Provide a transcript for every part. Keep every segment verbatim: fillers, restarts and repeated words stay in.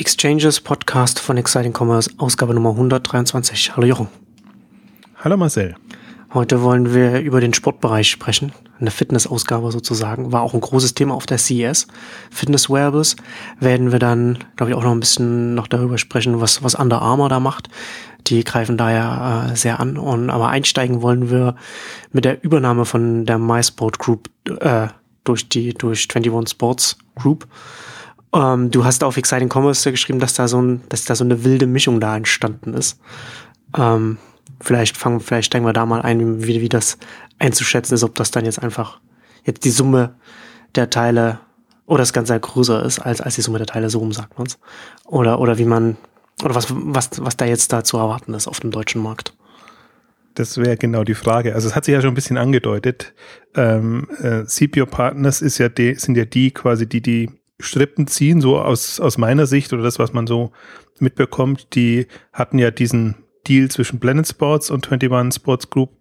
Exchanges Podcast von Exciting Commerce, Ausgabe Nummer hundertdreiundzwanzig. Hallo Jochen. Hallo Marcel. Heute wollen wir über den Sportbereich sprechen, eine Fitness-Ausgabe sozusagen, war auch ein großes Thema auf der C E S. Fitness-Wearables werden wir dann, glaube ich, auch noch ein bisschen noch darüber sprechen, was was Under Armour da macht. Die greifen da ja äh, sehr an, und aber einsteigen wollen wir mit der Übernahme von der MySport Group äh, durch die durch einundzwanzig Sports Group. Ähm, du hast auf Exciting Commerce geschrieben, dass da so ein, dass da so eine wilde Mischung da entstanden ist. Ähm, Vielleicht fangen, vielleicht steigen wir da mal ein, wie, wie das einzuschätzen ist, ob das dann jetzt einfach jetzt die Summe der Teile oder das Ganze größer ist als, als die Summe der Teile, so rum sagt man's. Oder, oder wie man, oder was, was, was da jetzt da zu erwarten ist auf dem deutschen Markt. Das wäre genau die Frage. Also es hat sich ja schon ein bisschen angedeutet. Ähm, äh, C P O Partners ist ja die, sind ja die quasi, die, die Strippen ziehen, so aus, aus meiner Sicht oder das, was man so mitbekommt. Die hatten ja diesen Deal zwischen Planet Sports und einundzwanzig Sports Group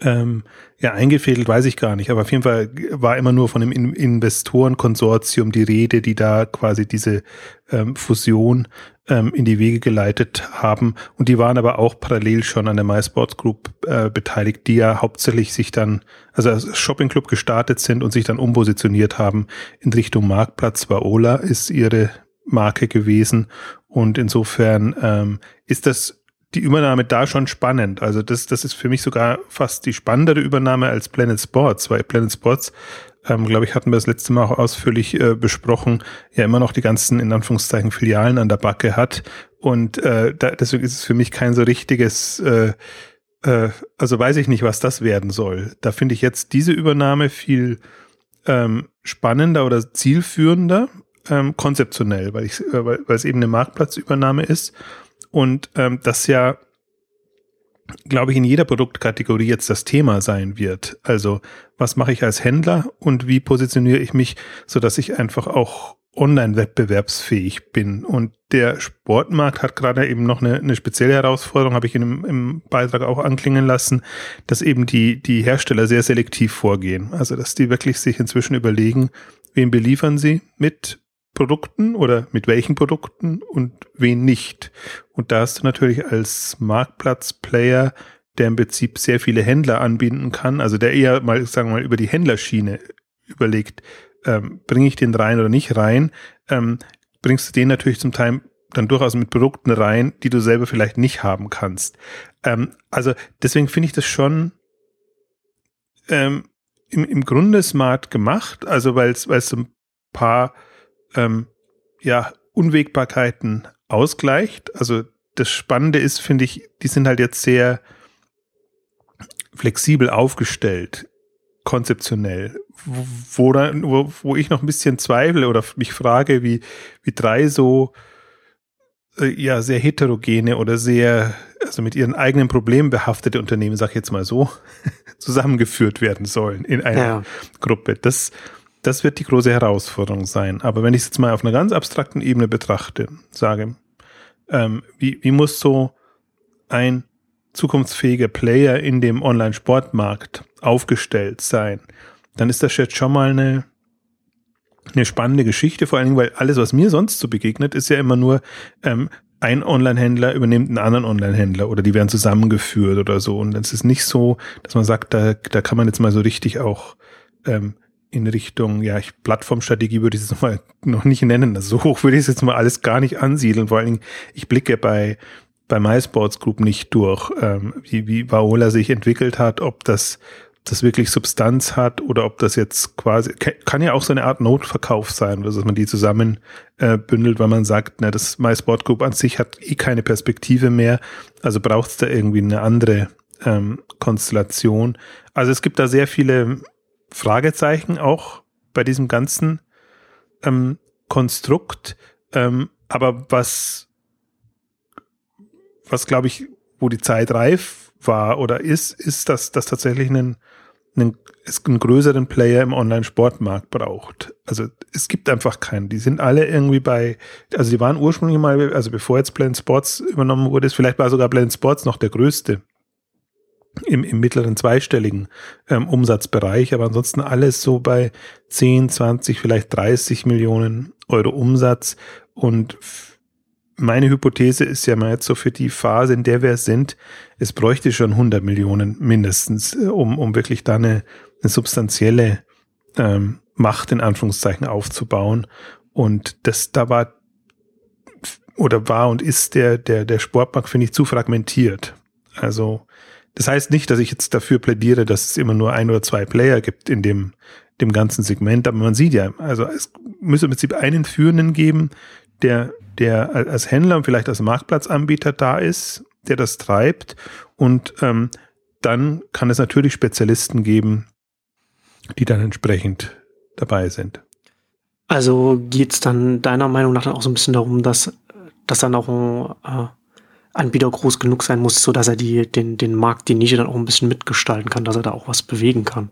ähm, ja eingefädelt, weiß ich gar nicht, aber auf jeden Fall war immer nur von einem Investorenkonsortium die Rede, die da quasi diese ähm, Fusion ähm, in die Wege geleitet haben, und die waren aber auch parallel schon an der MySports Group äh, beteiligt, die ja hauptsächlich sich dann, also als Shopping Club gestartet sind und sich dann umpositioniert haben in Richtung Marktplatz. Vaola ist ihre Marke gewesen, und insofern ähm, ist das die Übernahme da schon spannend. Also das, das ist für mich sogar fast die spannendere Übernahme als Planet Sports, weil Planet Sports, ähm, glaube ich, hatten wir das letzte Mal auch ausführlich äh, besprochen, ja immer noch die ganzen, in Anführungszeichen, Filialen an der Backe hat, und äh, da, deswegen ist es für mich kein so richtiges, äh, äh, also weiß ich nicht, was das werden soll. Da finde ich jetzt diese Übernahme viel ähm, spannender oder zielführender, Ähm, konzeptionell, weil ich, äh, weil, weil es eben eine Marktplatzübernahme ist, und ähm, das ja, glaube ich, in jeder Produktkategorie jetzt das Thema sein wird. Also was mache ich als Händler und wie positioniere ich mich, sodass ich einfach auch online wettbewerbsfähig bin. Und der Sportmarkt hat gerade eben noch eine, eine spezielle Herausforderung, habe ich in einem, im Beitrag auch anklingen lassen, dass eben die, die Hersteller sehr selektiv vorgehen. Also dass die wirklich sich inzwischen überlegen, wen beliefern sie mit Produkten oder mit welchen Produkten und wen nicht. Und da hast du natürlich als Marktplatz-Player, der im Prinzip sehr viele Händler anbinden kann, also der eher mal, sagen wir mal, über die Händlerschiene überlegt, ähm, bringe ich den rein oder nicht rein, ähm, bringst du den natürlich zum Teil dann durchaus mit Produkten rein, die du selber vielleicht nicht haben kannst. Ähm, also deswegen finde ich das schon ähm, im, im Grunde smart gemacht, also weil es so ein paar Ähm, ja, Unwägbarkeiten ausgleicht. Also das Spannende ist, finde ich, die sind halt jetzt sehr flexibel aufgestellt, konzeptionell. Wo, wo, wo ich noch ein bisschen zweifle oder mich frage, wie, wie drei so äh, ja sehr heterogene oder sehr, also mit ihren eigenen Problemen behaftete Unternehmen, sag ich jetzt mal so, zusammengeführt werden sollen in einer ja. Gruppe. Das Das wird die große Herausforderung sein. Aber wenn ich es jetzt mal auf einer ganz abstrakten Ebene betrachte, sage, ähm, wie, wie muss so ein zukunftsfähiger Player in dem Online-Sportmarkt aufgestellt sein, dann ist das jetzt schon mal eine, eine spannende Geschichte, vor allen Dingen, weil alles, was mir sonst so begegnet, ist ja immer nur, ähm, ein Online-Händler übernimmt einen anderen Online-Händler oder die werden zusammengeführt oder so. Und es ist nicht so, dass man sagt, da, da kann man jetzt mal so richtig auch ähm, in Richtung, ja, ich, Plattformstrategie würde ich es jetzt mal noch nicht nennen. Also so hoch würde ich es jetzt mal alles gar nicht ansiedeln. Vor allen Dingen, ich blicke bei, bei MySports Group nicht durch, ähm, wie, wie Vaola sich entwickelt hat, ob das, das wirklich Substanz hat oder ob das jetzt quasi, kann ja auch so eine Art Notverkauf sein, dass man die zusammen äh, bündelt, weil man sagt, na, das MySports Group an sich hat eh keine Perspektive mehr. Also braucht es da irgendwie eine andere ähm, Konstellation. Also es gibt da sehr viele Fragezeichen auch bei diesem ganzen ähm, Konstrukt, ähm, aber was, was glaube ich, wo die Zeit reif war oder ist, ist, dass das tatsächlich einen, einen, es einen größeren Player im Online-Sportmarkt braucht. Also es gibt einfach keinen. Die sind alle irgendwie bei, also die waren ursprünglich mal, also bevor jetzt Blend Sports übernommen wurde, ist vielleicht war sogar Blend Sports noch der größte im, im mittleren zweistelligen ähm, Umsatzbereich, aber ansonsten alles so bei zehn, zwanzig, vielleicht dreißig Millionen Euro Umsatz, Und meine Hypothese ist ja mal jetzt so für die Phase, in der wir sind, es bräuchte schon hundert Millionen mindestens, um, um wirklich da eine, eine substanzielle ähm, Macht in Anführungszeichen aufzubauen. Und das da war oder war und ist der, der, der Sportmarkt, finde ich, zu fragmentiert. Also das heißt nicht, dass ich jetzt dafür plädiere, dass es immer nur ein oder zwei Player gibt in dem, dem ganzen Segment, aber man sieht ja, also es müsste im Prinzip einen Führenden geben, der, der als Händler und vielleicht als Marktplatzanbieter da ist, der das treibt, und ähm, dann kann es natürlich Spezialisten geben, die dann entsprechend dabei sind. Also geht es dann deiner Meinung nach dann auch so ein bisschen darum, dass, dass dann auch ein äh, Anbieter groß genug sein muss, sodass er die, den, den Markt, die Nische dann auch ein bisschen mitgestalten kann, dass er da auch was bewegen kann?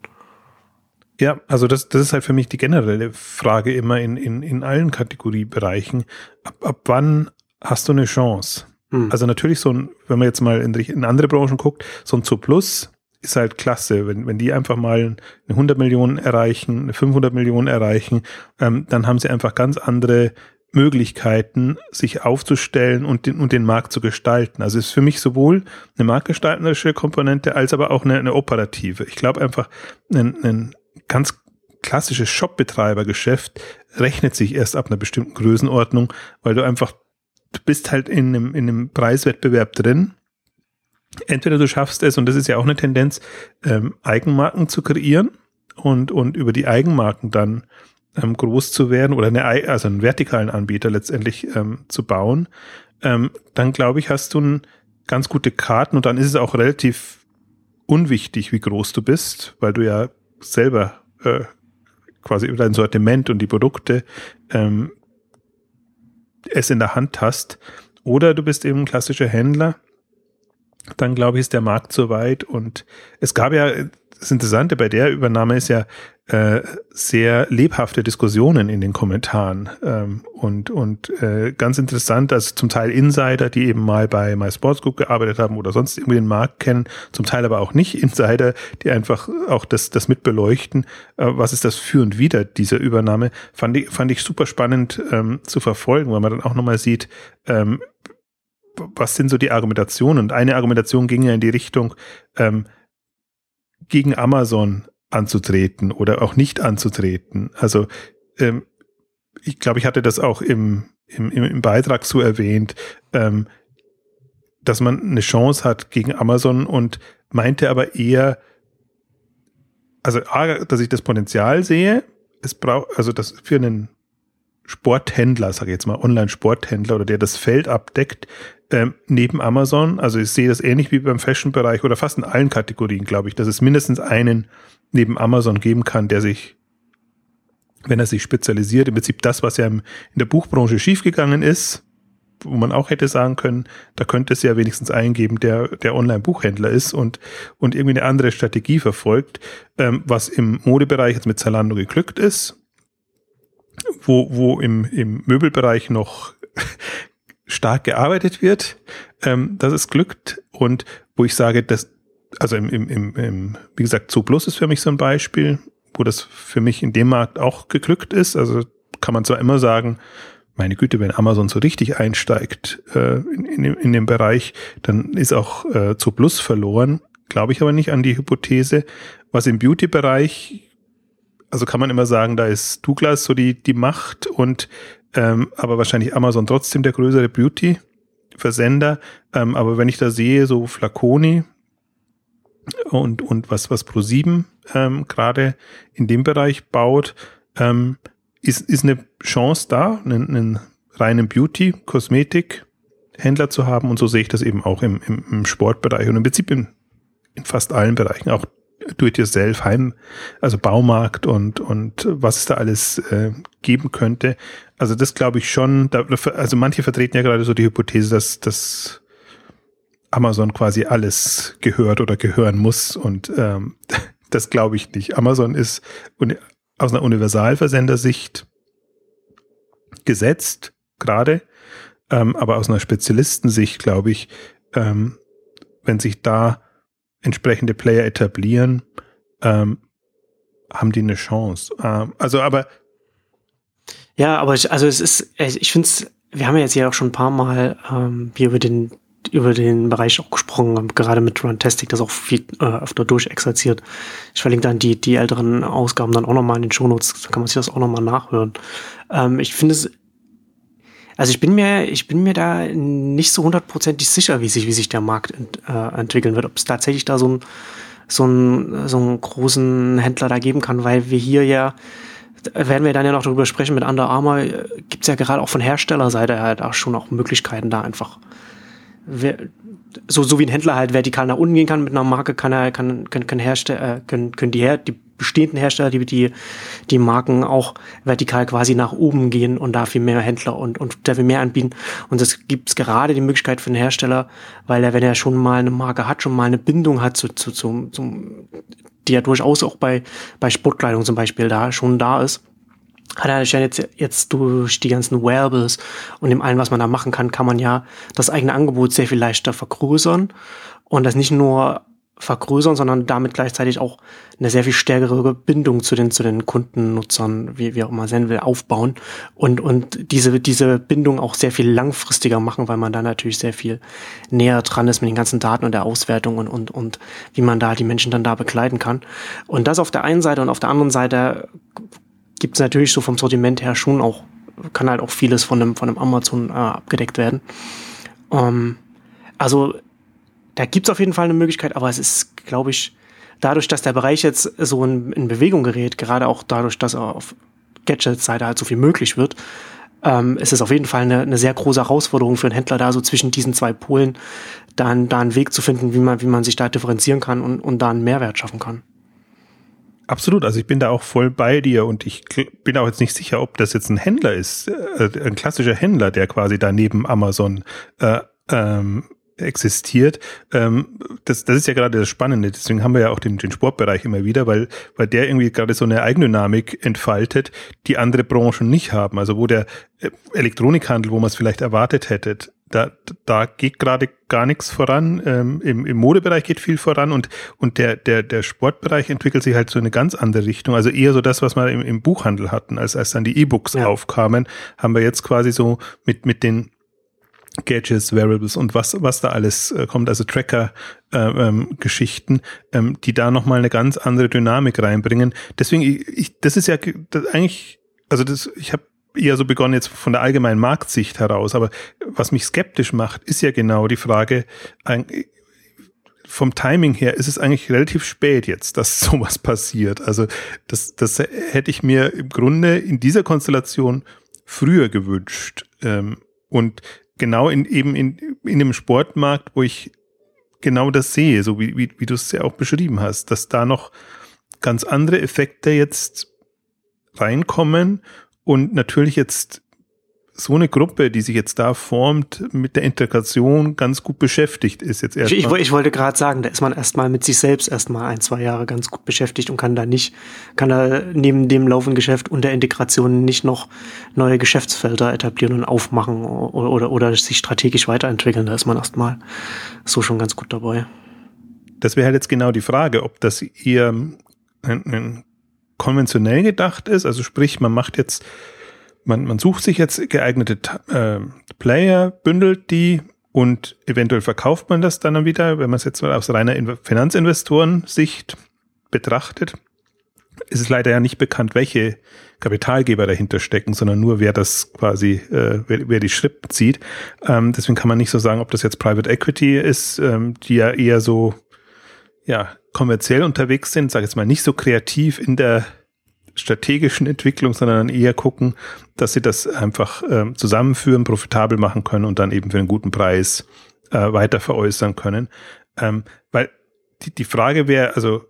Ja, also das, das ist halt für mich die generelle Frage immer in, in, in allen Kategoriebereichen. Ab, ab wann hast du eine Chance? Hm. Also natürlich so ein, wenn man jetzt mal in, in andere Branchen guckt, so ein Zooplus ist halt klasse. Wenn, wenn die einfach mal eine hundert Millionen erreichen, eine fünfhundert Millionen erreichen, ähm, dann haben sie einfach ganz andere Möglichkeiten, sich aufzustellen und den, und den Markt zu gestalten. Also es ist für mich sowohl eine marktgestalterische Komponente als aber auch eine, eine operative. Ich glaube einfach, ein, ein ganz klassisches Shop-Betreiber-Geschäft rechnet sich erst ab einer bestimmten Größenordnung, weil du einfach, du bist halt in einem, in einem Preiswettbewerb drin. Entweder du schaffst es, und das ist ja auch eine Tendenz, ähm, Eigenmarken zu kreieren und, und über die Eigenmarken dann ähm, groß zu werden oder eine, also einen vertikalen Anbieter letztendlich ähm, zu bauen, ähm, dann glaube ich, hast du ein, ganz gute Karten, und dann ist es auch relativ unwichtig, wie groß du bist, weil du ja selber äh, quasi über dein Sortiment und die Produkte ähm, es in der Hand hast. Oder du bist eben ein klassischer Händler, dann glaube ich, ist der Markt soweit. Und es gab ja, das Interessante bei der Übernahme ist ja äh, sehr lebhafte Diskussionen in den Kommentaren ähm, und, und äh, ganz interessant, also zum Teil Insider, die eben mal bei MySport Group gearbeitet haben oder sonst irgendwie den Markt kennen, zum Teil aber auch nicht Insider, die einfach auch das, das mitbeleuchten, äh, was ist das Für und Wider dieser Übernahme, fand ich, fand ich super spannend ähm, zu verfolgen, weil man dann auch nochmal sieht, ähm, was sind so die Argumentationen? Und eine Argumentation ging ja in die Richtung, ähm, gegen Amazon anzutreten oder auch nicht anzutreten. Also ähm, ich glaube, ich hatte das auch im, im, im Beitrag so erwähnt, ähm, dass man eine Chance hat gegen Amazon, und meinte aber eher, also A, dass ich das Potenzial sehe, es braucht, also das für einen Sporthändler, sage ich jetzt mal, Online-Sporthändler oder der das Feld abdeckt, ähm, neben Amazon, also ich sehe das ähnlich wie beim Fashion-Bereich oder fast in allen Kategorien, glaube ich, dass es mindestens einen neben Amazon geben kann, der sich, wenn er sich spezialisiert, im Prinzip das, was ja in der Buchbranche schiefgegangen ist, wo man auch hätte sagen können, da könnte es ja wenigstens einen geben, der, der Online-Buchhändler ist und, und irgendwie eine andere Strategie verfolgt, ähm, was im Modebereich jetzt mit Zalando geglückt ist, wo, wo im, im Möbelbereich noch stark gearbeitet wird, ähm, dass es glückt, und wo ich sage, dass, also im, im, im, im wie gesagt, Zooplus ist für mich so ein Beispiel, wo das für mich in dem Markt auch geglückt ist. Also kann man zwar immer sagen, meine Güte, wenn Amazon so richtig einsteigt äh, in, in, in dem Bereich, dann ist auch äh, Zooplus verloren, glaube ich aber nicht an die Hypothese. Was im Beauty-Bereich, also kann man immer sagen, da ist Douglas so die, die Macht, und ähm, aber wahrscheinlich Amazon trotzdem der größere Beauty-Versender. Ähm, aber wenn ich da sehe, so Flaconi und, und was, was ProSieben ähm, gerade in dem Bereich baut, ähm, ist, ist eine Chance da, einen, einen reinen Beauty-Kosmetik-Händler zu haben. Und so sehe ich das eben auch im, im, im Sportbereich und im Prinzip in, in fast allen Bereichen, auch Do-it-yourself, Heim, also Baumarkt und, und was es da alles äh, geben könnte. Also das glaube ich schon, da, also manche vertreten ja gerade so die Hypothese, dass, dass Amazon quasi alles gehört oder gehören muss, und ähm, das glaube ich nicht. Amazon ist uni- aus einer Universalversendersicht gesetzt, gerade, ähm, aber aus einer Spezialistensicht glaube ich, ähm, wenn sich da entsprechende Player etablieren, ähm, haben die eine Chance. Ähm, also, aber ja, aber ich, also es ist, ich finde es wir haben ja jetzt ja auch schon ein paar Mal ähm, hier über den über den Bereich auch gesprungen, gerade mit Runtastic, das auch viel äh, öfter durchexerziert. Ich verlinke dann die die älteren Ausgaben dann auch nochmal in den Shownotes, da kann man sich das auch nochmal nachhören. Ähm, ich finde es, also ich bin mir ich bin mir da nicht so hundertprozentig sicher, wie sich wie sich der Markt ent, äh, entwickeln wird, ob es tatsächlich da so ein so einen so einen großen Händler da geben kann, weil wir hier ja, werden wir dann ja noch darüber sprechen, mit Under Armour gibt's ja gerade auch von Herstellerseite halt auch schon auch Möglichkeiten da einfach. So, so wie ein Händler halt vertikal nach unten gehen kann mit einer Marke, kann er, kann, können, können Hersteller, können, können die, Her- die bestehenden Hersteller, die, die, die Marken auch vertikal quasi nach oben gehen und da viel mehr Händler und, und da viel mehr anbieten. Und das gibt's gerade die Möglichkeit für den Hersteller, weil er, wenn er schon mal eine Marke hat, schon mal eine Bindung hat zu, zu, zum, zum, die ja durchaus auch bei, bei Sportkleidung zum Beispiel da, schon da ist. Hat er jetzt, jetzt durch die ganzen Wearables und dem allen, was man da machen kann, kann man ja das eigene Angebot sehr viel leichter vergrößern und das nicht nur vergrößern, sondern damit gleichzeitig auch eine sehr viel stärkere Bindung zu den, zu den Kunden, Nutzern, wie, wie auch immer sehen will, aufbauen und, und diese, diese Bindung auch sehr viel langfristiger machen, weil man da natürlich sehr viel näher dran ist mit den ganzen Daten und der Auswertung und, und, und wie man da die Menschen dann da begleiten kann. Und das auf der einen Seite und auf der anderen Seite gibt es natürlich so vom Sortiment her schon auch, kann halt auch vieles von einem, von einem Amazon äh, abgedeckt werden. Ähm, also da gibt es auf jeden Fall eine Möglichkeit, aber es ist, glaube ich, dadurch, dass der Bereich jetzt so in, in Bewegung gerät, gerade auch dadurch, dass er auf Gadget-Seite halt so viel möglich wird, ähm, ist es auf jeden Fall eine, eine sehr große Herausforderung für einen Händler, da so zwischen diesen zwei Polen dann da einen Weg zu finden, wie man, wie man sich da differenzieren kann und, und da einen Mehrwert schaffen kann. Absolut, also ich bin da auch voll bei dir und ich bin auch jetzt nicht sicher, ob das jetzt ein Händler ist, äh, ein klassischer Händler, der quasi da neben Amazon äh, ähm, existiert. Ähm, das, das ist ja gerade das Spannende, deswegen haben wir ja auch den, den Sportbereich immer wieder, weil, weil der irgendwie gerade so eine Eigendynamik entfaltet, die andere Branchen nicht haben. Also wo der Elektronikhandel, wo man es vielleicht erwartet hätte, Da, da geht gerade gar nichts voran. Ähm, im, im Modebereich geht viel voran und, und der, der, der Sportbereich entwickelt sich halt so eine ganz andere Richtung. Also eher so das, was wir im, im Buchhandel hatten, als, als dann die E-Books ja. aufkamen, haben wir jetzt quasi so mit, mit den Gadgets, Wearables und was, was da alles kommt, also Tracker, ähm, Geschichten, ähm, die da nochmal eine ganz andere Dynamik reinbringen. Deswegen, ich, ich das ist ja das eigentlich, also das, ich habe eher so begonnen jetzt von der allgemeinen Marktsicht heraus, aber was mich skeptisch macht, ist ja genau die Frage, vom Timing her ist es eigentlich relativ spät jetzt, dass sowas passiert. Also das, das hätte ich mir im Grunde in dieser Konstellation früher gewünscht. Und genau in, eben in, in dem Sportmarkt, wo ich genau das sehe, so wie, wie, wie du es ja auch beschrieben hast, dass da noch ganz andere Effekte jetzt reinkommen. Und natürlich jetzt so eine Gruppe, die sich jetzt da formt, mit der Integration ganz gut beschäftigt ist jetzt erstmal. Ich, ich, ich wollte gerade sagen, da ist man erstmal mit sich selbst erstmal ein, zwei Jahre ganz gut beschäftigt und kann da nicht, kann da neben dem laufenden Geschäft und der Integration nicht noch neue Geschäftsfelder etablieren und aufmachen oder, oder, oder sich strategisch weiterentwickeln. Da ist man erstmal so schon ganz gut dabei. Das wäre halt jetzt genau die Frage, ob das eher ein, ein konventionell gedacht ist, also sprich, man macht jetzt, man, man sucht sich jetzt geeignete äh, Player, bündelt die und eventuell verkauft man das dann wieder, wenn man es jetzt mal aus reiner In- Finanzinvestoren-Sicht betrachtet, ist es leider ja nicht bekannt, welche Kapitalgeber dahinter stecken, sondern nur wer das quasi, äh, wer, wer die Schritten zieht. Ähm, deswegen kann man nicht so sagen, ob das jetzt Private Equity ist, ähm, die ja eher so, ja, kommerziell unterwegs sind, sage ich jetzt mal, nicht so kreativ in der strategischen Entwicklung, sondern eher gucken, dass sie das einfach äh, zusammenführen, profitabel machen können und dann eben für einen guten Preis äh, weiter veräußern können. Ähm, weil die, die Frage wäre, also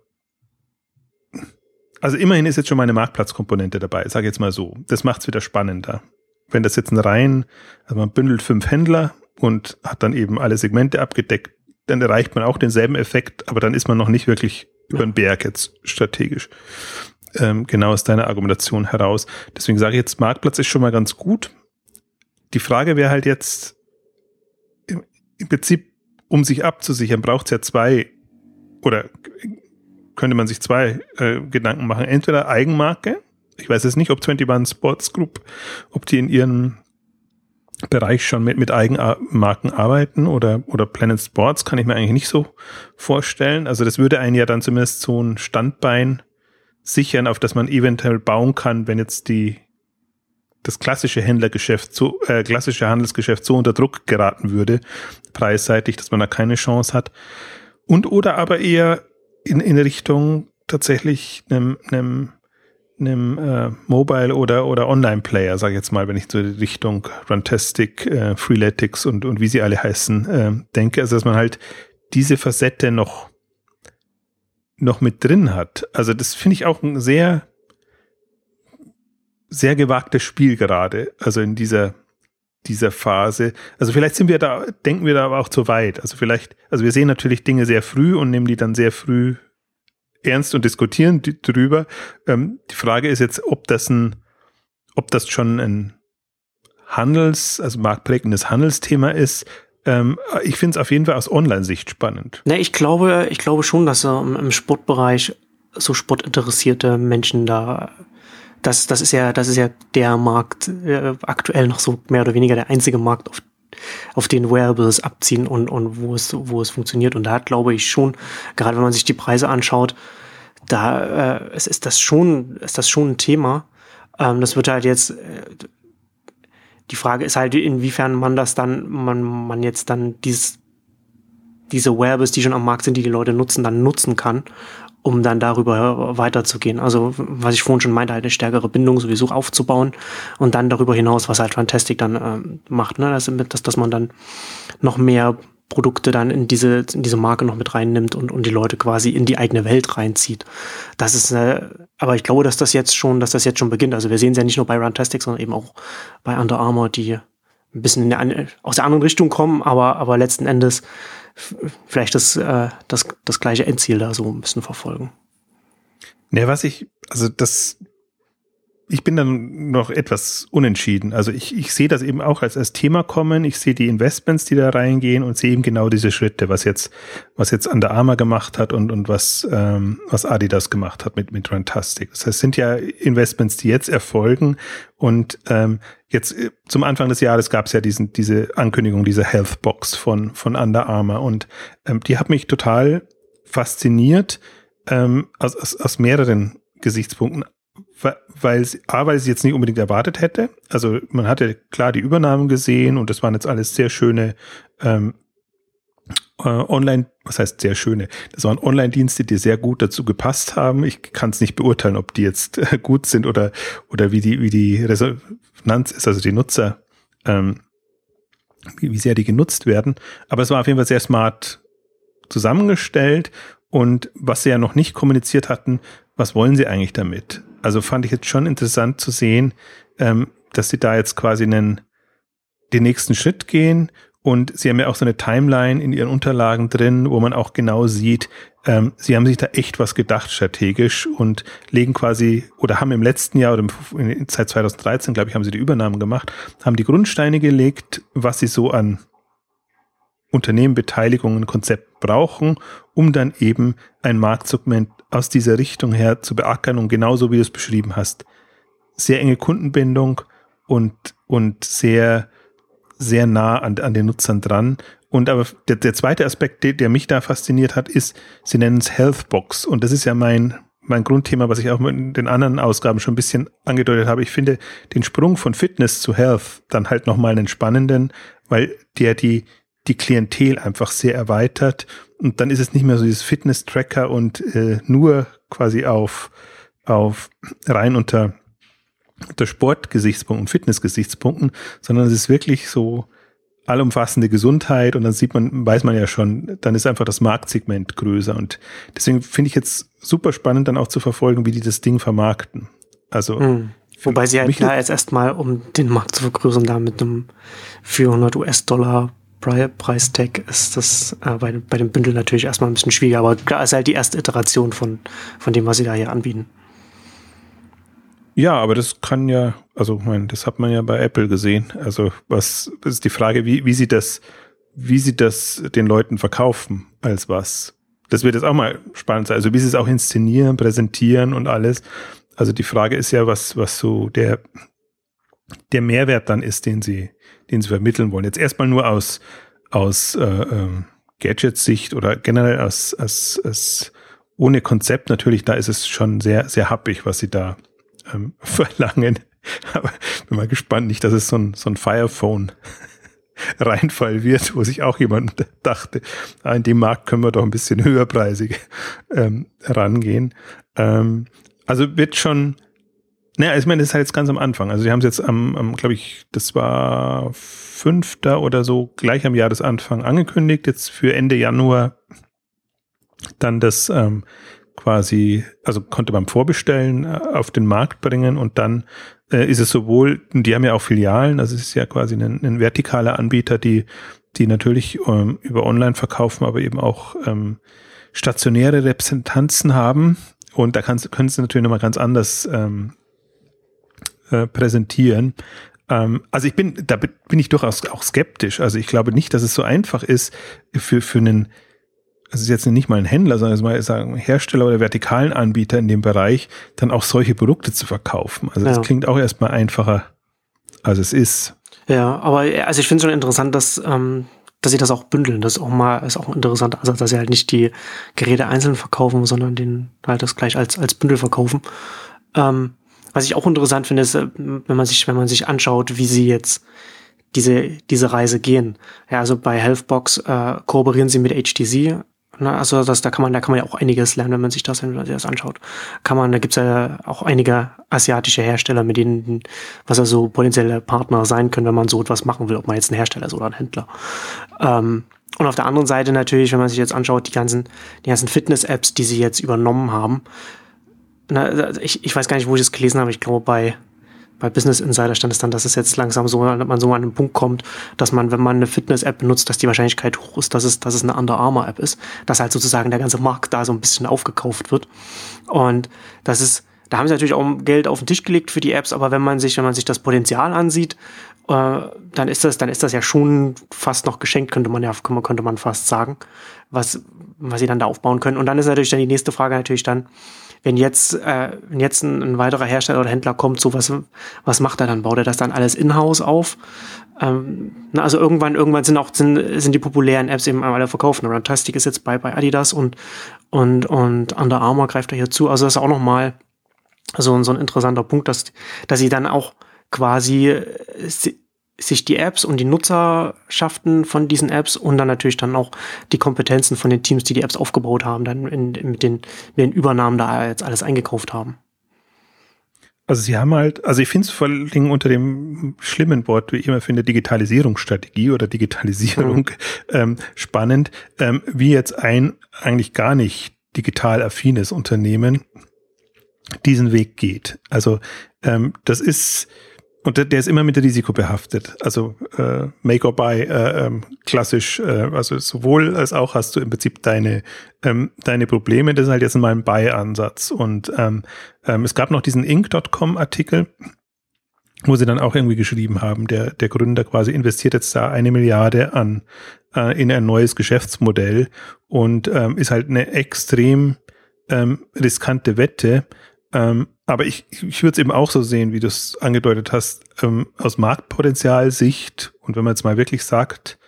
also immerhin ist jetzt schon mal eine Marktplatzkomponente dabei, sage ich jetzt mal so. Das macht es wieder spannender. Wenn das jetzt ein rein, also man bündelt fünf Händler und hat dann eben alle Segmente abgedeckt, dann erreicht man auch denselben Effekt, aber dann ist man noch nicht wirklich über den Berg jetzt strategisch. Ähm, genau aus deiner Argumentation heraus. Deswegen sage ich jetzt, Marktplatz ist schon mal ganz gut. Die Frage wäre halt jetzt, im, im Prinzip, um sich abzusichern, braucht es ja zwei, oder könnte man sich zwei äh, Gedanken machen. Entweder Eigenmarke, ich weiß jetzt nicht, ob einundzwanzig Sports Group, ob die in ihren Bereich schon mit, mit Eigenmarken arbeiten oder, oder Planet Sports kann ich mir eigentlich nicht so vorstellen. Also das würde einen ja dann zumindest so ein Standbein sichern, auf das man eventuell bauen kann, wenn jetzt die, das klassische Händlergeschäft, so, äh, klassische Handelsgeschäft so unter Druck geraten würde, preisseitig, dass man da keine Chance hat. Und oder aber eher in, in Richtung tatsächlich einem, einem einem äh, Mobile- oder, oder Online-Player, sage ich jetzt mal, wenn ich so die Richtung Runtastic, äh, Freeletics und, und wie sie alle heißen, äh, denke. Also, dass man halt diese Facette noch, noch mit drin hat. Also, das finde ich auch ein sehr, sehr gewagtes Spiel gerade, also in dieser, dieser Phase. Also, vielleicht sind wir da, denken wir da aber auch zu weit. Also, vielleicht, also wir sehen natürlich Dinge sehr früh und nehmen die dann sehr früh ernst und diskutieren d- drüber. Ähm, die Frage ist jetzt, ob das ein, ob das schon ein Handels-, also marktprägendes Handelsthema ist. Ähm, ich finde es auf jeden Fall aus Online-Sicht spannend. Ne, ich glaube, ich glaube schon, dass ähm, im Sportbereich so sportinteressierte Menschen da, das, das ist ja, das ist ja der Markt, äh, aktuell noch so mehr oder weniger der einzige Markt, auf auf den Wearables abziehen und, und wo es, wo es funktioniert. Und da hat, glaube ich, schon, gerade wenn man sich die Preise anschaut, da äh, es ist das schon, ist das schon ein Thema. Ähm, das wird halt jetzt, äh, die Frage ist halt, inwiefern man das dann, man, man jetzt dann dieses, diese Wearables, die schon am Markt sind, die die Leute nutzen, dann nutzen kann, um dann darüber weiterzugehen. Also, was ich vorhin schon meinte, halt eine stärkere Bindung sowieso aufzubauen und dann darüber hinaus, was halt Runtastic dann ähm, macht, ne, dass, dass, dass man dann noch mehr Produkte dann in diese, in diese Marke noch mit reinnimmt und, und die Leute quasi in die eigene Welt reinzieht. Das ist, äh, aber ich glaube, dass das jetzt schon, dass das jetzt schon beginnt. Also, wir sehen es ja nicht nur bei Runtastic, sondern eben auch bei Under Armour, die ein bisschen in der, aus der anderen Richtung kommen, aber, aber letzten Endes vielleicht das, äh, das, das gleiche Endziel da so ein bisschen verfolgen. Ja, was ich, also das, ich bin dann noch etwas unentschieden. Also ich, ich sehe das eben auch als, als Thema kommen. Ich sehe die Investments, die da reingehen und sehe eben genau diese Schritte, was jetzt, was jetzt Under Armour gemacht hat und, und was, ähm, was Adidas gemacht hat mit, mit Runtastic. Das heißt, sind ja Investments, die jetzt erfolgen und, ähm, jetzt zum Anfang des Jahres gab es ja diesen, diese Ankündigung dieser Healthbox von, von Under Armour und ähm, die hat mich total fasziniert ähm, aus, aus, aus mehreren Gesichtspunkten, weil sie, A, weil sie jetzt nicht unbedingt erwartet hätte. Also man hatte klar die Übernahmen gesehen und das waren jetzt alles sehr schöne ähm, äh, Online, was heißt sehr schöne, das waren Online-Dienste, die sehr gut dazu gepasst haben. Ich kann es nicht beurteilen, ob die jetzt äh, gut sind oder, oder wie die, wie die Resol- ist, also die Nutzer, ähm, wie, wie sehr die genutzt werden. Aber es war auf jeden Fall sehr smart zusammengestellt und was sie ja noch nicht kommuniziert hatten, was wollen sie eigentlich damit? Also fand ich jetzt schon interessant zu sehen, ähm, dass sie da jetzt quasi einen, den nächsten Schritt gehen und sie haben ja auch so eine Timeline in ihren Unterlagen drin, wo man auch genau sieht, ähm, sie haben sich da echt was gedacht strategisch und legen quasi oder haben im letzten Jahr oder im, seit zweitausenddreizehn, glaube ich, haben sie die Übernahmen gemacht, haben die Grundsteine gelegt, was sie so an Unternehmen, Beteiligungen, Konzept brauchen, um dann eben ein Marktsegment aus dieser Richtung her zu beackern und genauso wie du es beschrieben hast, sehr enge Kundenbindung und, und sehr sehr nah an, an den Nutzern dran. Und aber der, der zweite Aspekt, der, der mich da fasziniert hat, ist, sie nennen es Healthbox. Und das ist ja mein, mein Grundthema, was ich auch mit den anderen Ausgaben schon ein bisschen angedeutet habe. Ich finde den Sprung von Fitness zu Health dann halt nochmal einen spannenden, weil der die, die Klientel einfach sehr erweitert. Und dann ist es nicht mehr so dieses Fitness-Tracker und äh, nur quasi auf, auf rein unter unter Sportgesichtspunkten und Fitnessgesichtspunkten, sondern es ist wirklich so allumfassende Gesundheit und dann sieht man, weiß man ja schon, dann ist einfach das Marktsegment größer und deswegen finde ich jetzt super spannend dann auch zu verfolgen, wie die das Ding vermarkten. Also mhm. Wobei sie halt da jetzt erstmal, um den Markt zu vergrößern, da mit einem vierhundert US-Dollar Preistag ist das äh, bei, bei dem Bündel natürlich erstmal ein bisschen schwieriger, aber klar ist halt die erste Iteration von, von dem, was sie da hier anbieten. Ja, aber das kann ja, also ich meine, das hat man ja bei Apple gesehen. Also was ist die Frage, wie, wie sie das, wie sie das den Leuten verkaufen als was? Das wird jetzt auch mal spannend sein. Also wie sie es auch inszenieren, präsentieren und alles. Also die Frage ist ja, was, was so der der Mehrwert dann ist, den sie, den sie vermitteln wollen. Jetzt erstmal nur aus, aus äh, ähm, Gadget-Sicht oder generell aus, aus, aus ohne Konzept natürlich, da ist es schon sehr, sehr happig, was sie da ähm, verlangen. Aber bin mal gespannt, nicht, dass es so ein, so ein Firephone Reinfall wird, wo sich auch jemand dachte, an dem Markt können wir doch ein bisschen höherpreisig ähm, rangehen. Ähm, also wird schon, naja, ich meine, das ist halt jetzt ganz am Anfang. Also die haben es jetzt am, am glaube ich, das war fünfter oder so, gleich am Jahresanfang angekündigt, jetzt für Ende Januar dann das ähm, quasi, also konnte man vorbestellen, auf den Markt bringen und dann äh, ist es sowohl, die haben ja auch Filialen, also es ist ja quasi ein, ein vertikaler Anbieter, die die natürlich ähm, über Online verkaufen, aber eben auch ähm, stationäre Repräsentanzen haben und da kannst, können sie natürlich nochmal ganz anders ähm, äh, präsentieren. Also ich bin, da bin ich durchaus auch skeptisch. Also ich glaube nicht, dass es so einfach ist für, für einen, also jetzt nicht mal ein Händler, sondern mal sagen Hersteller oder vertikalen Anbieter in dem Bereich, dann auch solche Produkte zu verkaufen. Also das ja. klingt auch erstmal einfacher, als es ist. Ja, aber also ich finde es schon interessant, dass, ähm, dass sie das auch bündeln. Das ist auch mal, ist auch ein interessanter Ansatz, dass sie halt nicht die Geräte einzeln verkaufen, sondern den halt das gleich als, als Bündel verkaufen. Ähm, Was ich auch interessant finde, ist, wenn man sich, wenn man sich anschaut, wie sie jetzt diese, diese Reise gehen. Ja, also bei Healthbox äh, kooperieren sie mit H T C. Ne? Also das, da kann man, da kann man ja auch einiges lernen, wenn man sich das, wenn man sich das anschaut. Kann man, da gibt's ja auch einige asiatische Hersteller, mit denen, was ja so potenzielle Partner sein können, wenn man so etwas machen will, ob man jetzt ein Hersteller ist oder ein Händler. Ähm, und auf der anderen Seite natürlich, wenn man sich jetzt anschaut, die ganzen, die ganzen Fitness-Apps, die sie jetzt übernommen haben. Na, ich, ich weiß gar nicht, wo ich das gelesen habe. Ich glaube, bei, bei Business Insider stand es dann, dass es jetzt langsam so, dass man so an den Punkt kommt, dass man, wenn man eine Fitness-App benutzt, dass die Wahrscheinlichkeit hoch ist, dass es, dass es eine Under Armour-App ist. Dass halt sozusagen der ganze Markt da so ein bisschen aufgekauft wird. Und das ist, da haben sie natürlich auch Geld auf den Tisch gelegt für die Apps, aber wenn man sich, wenn man sich das Potenzial ansieht, äh, dann ist das, dann ist das ja schon fast noch geschenkt, könnte man ja, könnte man fast sagen, was, was sie dann da aufbauen können. Und dann ist natürlich dann die nächste Frage natürlich dann, wenn jetzt, äh, wenn jetzt ein, ein weiterer Hersteller oder Händler kommt, so was, was macht er dann? Baut er das dann alles in-house auf? Ähm, na, also irgendwann, irgendwann sind auch, sind, sind die populären Apps eben alle verkauft. Runtastic ist jetzt bei, bei Adidas und, und, und Under Armour greift da hier zu. Also das ist auch nochmal so, so ein interessanter Punkt, dass, dass sie dann auch quasi si, sich die Apps und die Nutzerschaften von diesen Apps und dann natürlich dann auch die Kompetenzen von den Teams, die die Apps aufgebaut haben, dann in, in, mit, den, mit den Übernahmen da jetzt alles eingekauft haben. Also sie haben halt, also ich finde es vor allen Dingen unter dem schlimmen Wort, wie ich immer finde, Digitalisierungsstrategie oder Digitalisierung mhm. ähm, spannend, ähm, wie jetzt ein eigentlich gar nicht digital affines Unternehmen diesen Weg geht. Also ähm, das ist, und der, der ist immer mit Risiko behaftet. Also äh, Make or Buy, äh, ähm, klassisch, äh, also sowohl als auch hast du im Prinzip deine ähm, deine Probleme. Das ist halt jetzt mal ein Buy-Ansatz. Und ähm, ähm, es gab noch diesen Inc Punkt com-Artikel, wo sie dann auch irgendwie geschrieben haben, der der Gründer quasi investiert jetzt da eine Milliarde an äh, in ein neues Geschäftsmodell und ähm, ist halt eine extrem ähm, riskante Wette. Ähm, aber ich, ich würde es eben auch so sehen, wie du es angedeutet hast, ähm, aus Marktpotenzialsicht und wenn man jetzt mal wirklich sagt,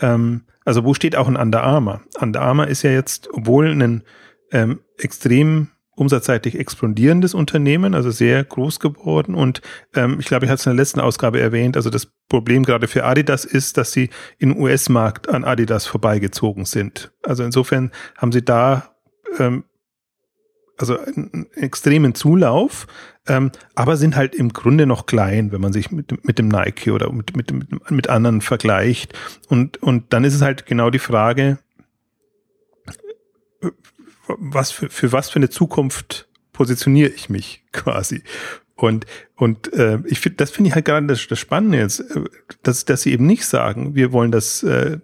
ähm, also wo steht auch ein Under Armour? Under Armour ist ja jetzt, obwohl ein ähm, extrem umsatzseitig expandierendes Unternehmen, also sehr groß geworden und ähm, ich glaube, ich hatte es in der letzten Ausgabe erwähnt, also das Problem gerade für Adidas ist, dass sie im U S-Markt an Adidas vorbeigezogen sind. Also insofern haben sie da ähm, also einen extremen Zulauf, ähm, aber sind halt im Grunde noch klein, wenn man sich mit, mit dem Nike oder mit, mit, mit, mit anderen vergleicht. Und, und dann ist es halt genau die Frage, was für, für was für eine Zukunft positioniere ich mich quasi? Und, und äh, ich find, das finde ich halt gerade das, das Spannende jetzt, dass, dass sie eben nicht sagen, wir wollen das... Äh,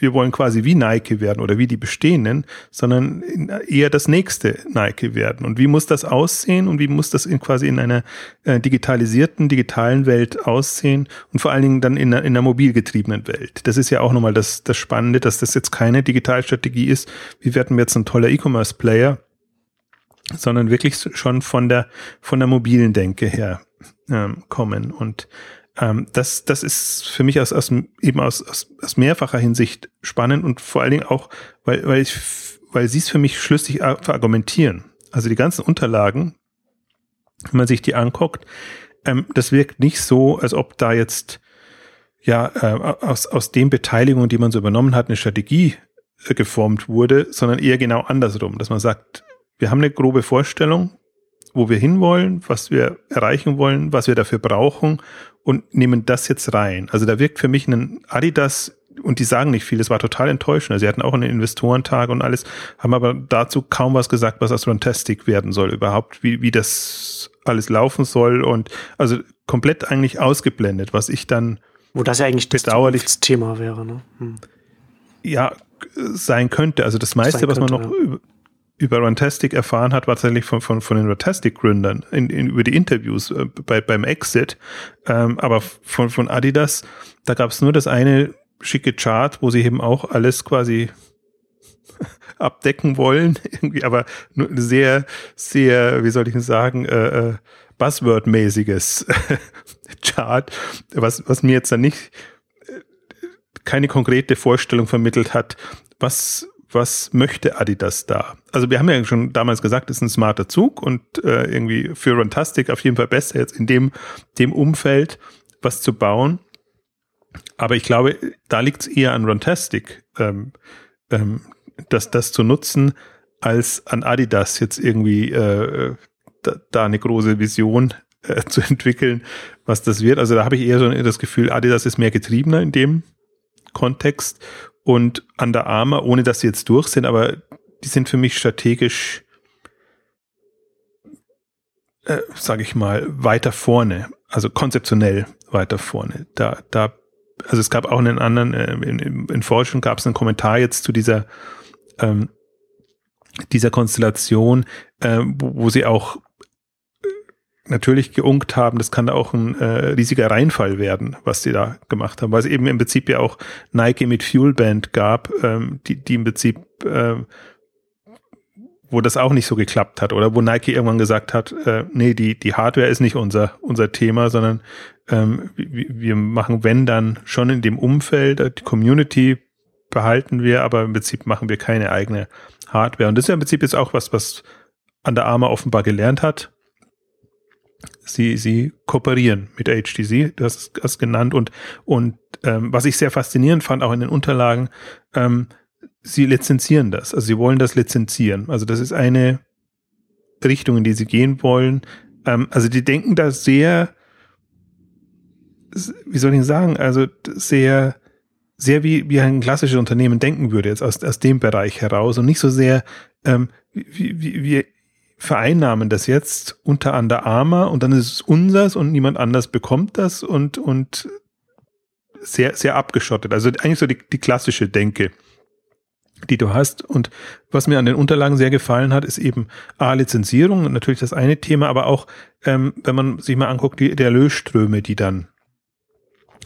wir wollen quasi wie Nike werden oder wie die bestehenden, sondern eher das nächste Nike werden. Und wie muss das aussehen und wie muss das in quasi in einer äh, digitalisierten, digitalen Welt aussehen und vor allen Dingen dann in einer, in einer mobilgetriebenen Welt. Das ist ja auch nochmal das, das Spannende, dass das jetzt keine Digitalstrategie ist, wie werden wir jetzt ein toller E-Commerce-Player, sondern wirklich schon von der, von der mobilen Denke her ähm, kommen. Und ähm, das, das ist für mich aus, aus eben aus, aus, aus mehrfacher Hinsicht spannend und vor allen Dingen auch, weil, weil ich, weil sie es für mich schlüssig argumentieren. Also die ganzen Unterlagen, wenn man sich die anguckt, ähm, das wirkt nicht so, als ob da jetzt ja äh, aus, aus den Beteiligungen, die man so übernommen hat, eine Strategie äh, geformt wurde, sondern eher genau andersrum, dass man sagt, wir haben eine grobe Vorstellung, wo wir hinwollen, was wir erreichen wollen, was wir dafür brauchen und nehmen das jetzt rein. Also da wirkt für mich ein Adidas, und die sagen nicht viel, das war total enttäuschend. Also sie hatten auch einen Investorentag und alles, haben aber dazu kaum was gesagt, was aus Runtastic werden soll überhaupt, wie, wie das alles laufen soll und also komplett eigentlich ausgeblendet, was ich dann wo das ja eigentlich das Thema wäre, ne? Hm. Ja, sein könnte. Also das meiste, könnte, was man noch ja. über, über Runtastic erfahren hat, war tatsächlich von, von, von den Runtastic-Gründern in, in, über die Interviews äh, bei, beim Exit. Ähm, aber von, von Adidas, da gab es nur das eine schicke Chart, wo sie eben auch alles quasi abdecken wollen, irgendwie, aber nur sehr, sehr, wie soll ich sagen, äh, Buzzword-mäßiges Chart, was, was mir jetzt dann nicht keine konkrete Vorstellung vermittelt hat, was, was möchte Adidas da? Also wir haben ja schon damals gesagt, es ist ein smarter Zug und äh, irgendwie für Runtastic auf jeden Fall besser jetzt in dem, dem Umfeld was zu bauen. Aber ich glaube, da liegt es eher an Runtastic, ähm, ähm, das, das zu nutzen, als an Adidas jetzt irgendwie äh, da, da eine große Vision äh, zu entwickeln, was das wird. Also da habe ich eher so das Gefühl, Adidas ist mehr getriebener in dem Kontext und Under Armour, ohne dass sie jetzt durch sind, aber die sind für mich strategisch, äh, sage ich mal, weiter vorne, also konzeptionell weiter vorne. Da, da Also es gab auch einen anderen, in, in, in Forschung gab es einen Kommentar jetzt zu dieser, ähm, dieser Konstellation, äh, wo, wo sie auch äh, natürlich geunkt haben, das kann da auch ein äh, riesiger Reinfall werden, was sie da gemacht haben, weil es eben im Prinzip ja auch Nike mit Fuelband gab, ähm, die, die im Prinzip, äh, wo das auch nicht so geklappt hat oder wo Nike irgendwann gesagt hat, äh, nee, die, die Hardware ist nicht unser, unser Thema, sondern ähm, wir, wir machen, wenn dann, schon in dem Umfeld, die Community behalten wir, aber im Prinzip machen wir keine eigene Hardware. Und das ist ja im Prinzip jetzt auch was, was Under Armour offenbar gelernt hat. Sie, sie kooperieren mit H T C, du hast es genannt. Und, und ähm, was ich sehr faszinierend fand, auch in den Unterlagen, ähm, sie lizenzieren das, also sie wollen das lizenzieren. Also das ist eine Richtung, in die sie gehen wollen. Ähm, also die denken da sehr, wie soll ich sagen, also sehr, sehr wie, wie ein klassisches Unternehmen denken würde jetzt aus, aus dem Bereich heraus und nicht so sehr, ähm, wie, wie, wir vereinnahmen das jetzt unter Under Armour und dann ist es unseres und niemand anders bekommt das und, und sehr, sehr abgeschottet. Also eigentlich so die, die klassische Denke, die du hast. Und was mir an den Unterlagen sehr gefallen hat, ist eben A, Lizenzierung und natürlich das eine Thema, aber auch, ähm, wenn man sich mal anguckt, die der Lösströme, die dann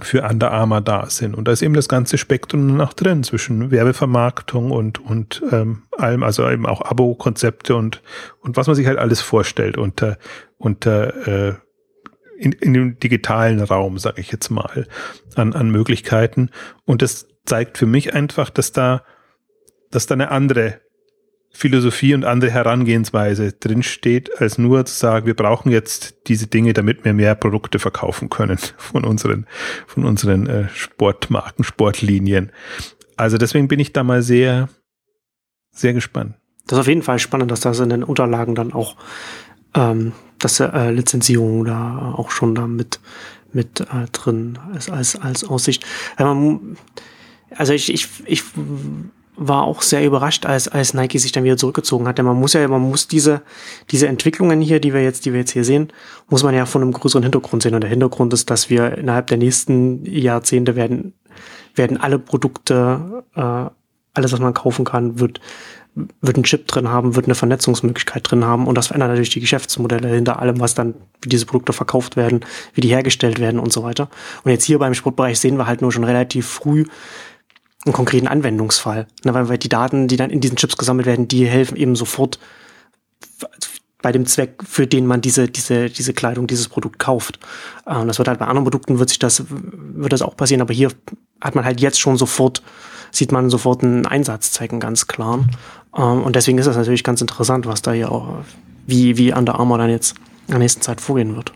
für Under Armour da sind. Und da ist eben das ganze Spektrum noch drin zwischen Werbevermarktung und, und ähm, allem, also eben auch Abo-Konzepte und, und was man sich halt alles vorstellt unter, unter äh, in, in dem digitalen Raum, sage ich jetzt mal, an, an Möglichkeiten. Und das zeigt für mich einfach, dass da dass da eine andere Philosophie und andere Herangehensweise drinsteht, als nur zu sagen, wir brauchen jetzt diese Dinge, damit wir mehr Produkte verkaufen können von unseren, von unseren äh, Sportmarken, Sportlinien. Also deswegen bin ich da mal sehr, sehr gespannt. Das ist auf jeden Fall spannend, dass das in den Unterlagen dann auch, ähm, dass äh, Lizenzierung da auch schon da mit, mit äh, drin ist als, als Aussicht. Ähm, also ich, ich, ich, war auch sehr überrascht, als, als Nike sich dann wieder zurückgezogen hat. Denn man muss ja, man muss diese, diese Entwicklungen hier, die wir jetzt, die wir jetzt hier sehen, muss man ja von einem größeren Hintergrund sehen. Und der Hintergrund ist, dass wir innerhalb der nächsten Jahrzehnte werden, werden alle Produkte, äh, alles, was man kaufen kann, wird, wird einen Chip drin haben, wird eine Vernetzungsmöglichkeit drin haben. Und das verändert natürlich die Geschäftsmodelle hinter allem, was dann, wie diese Produkte verkauft werden, wie die hergestellt werden und so weiter. Und jetzt hier beim Sportbereich sehen wir halt nur schon relativ früh, einen konkreten Anwendungsfall, ne, weil die Daten, die dann in diesen Chips gesammelt werden, die helfen eben sofort bei dem Zweck, für den man diese diese diese Kleidung, dieses Produkt kauft. Ähm, das wird halt bei anderen Produkten wird sich das wird das auch passieren, aber hier hat man halt jetzt schon sofort sieht man sofort einen Einsatzzweck, einen ganz klaren. Ähm, und deswegen ist das natürlich ganz interessant, was da hier auch wie wie Under Armour dann jetzt in der nächsten Zeit vorgehen wird.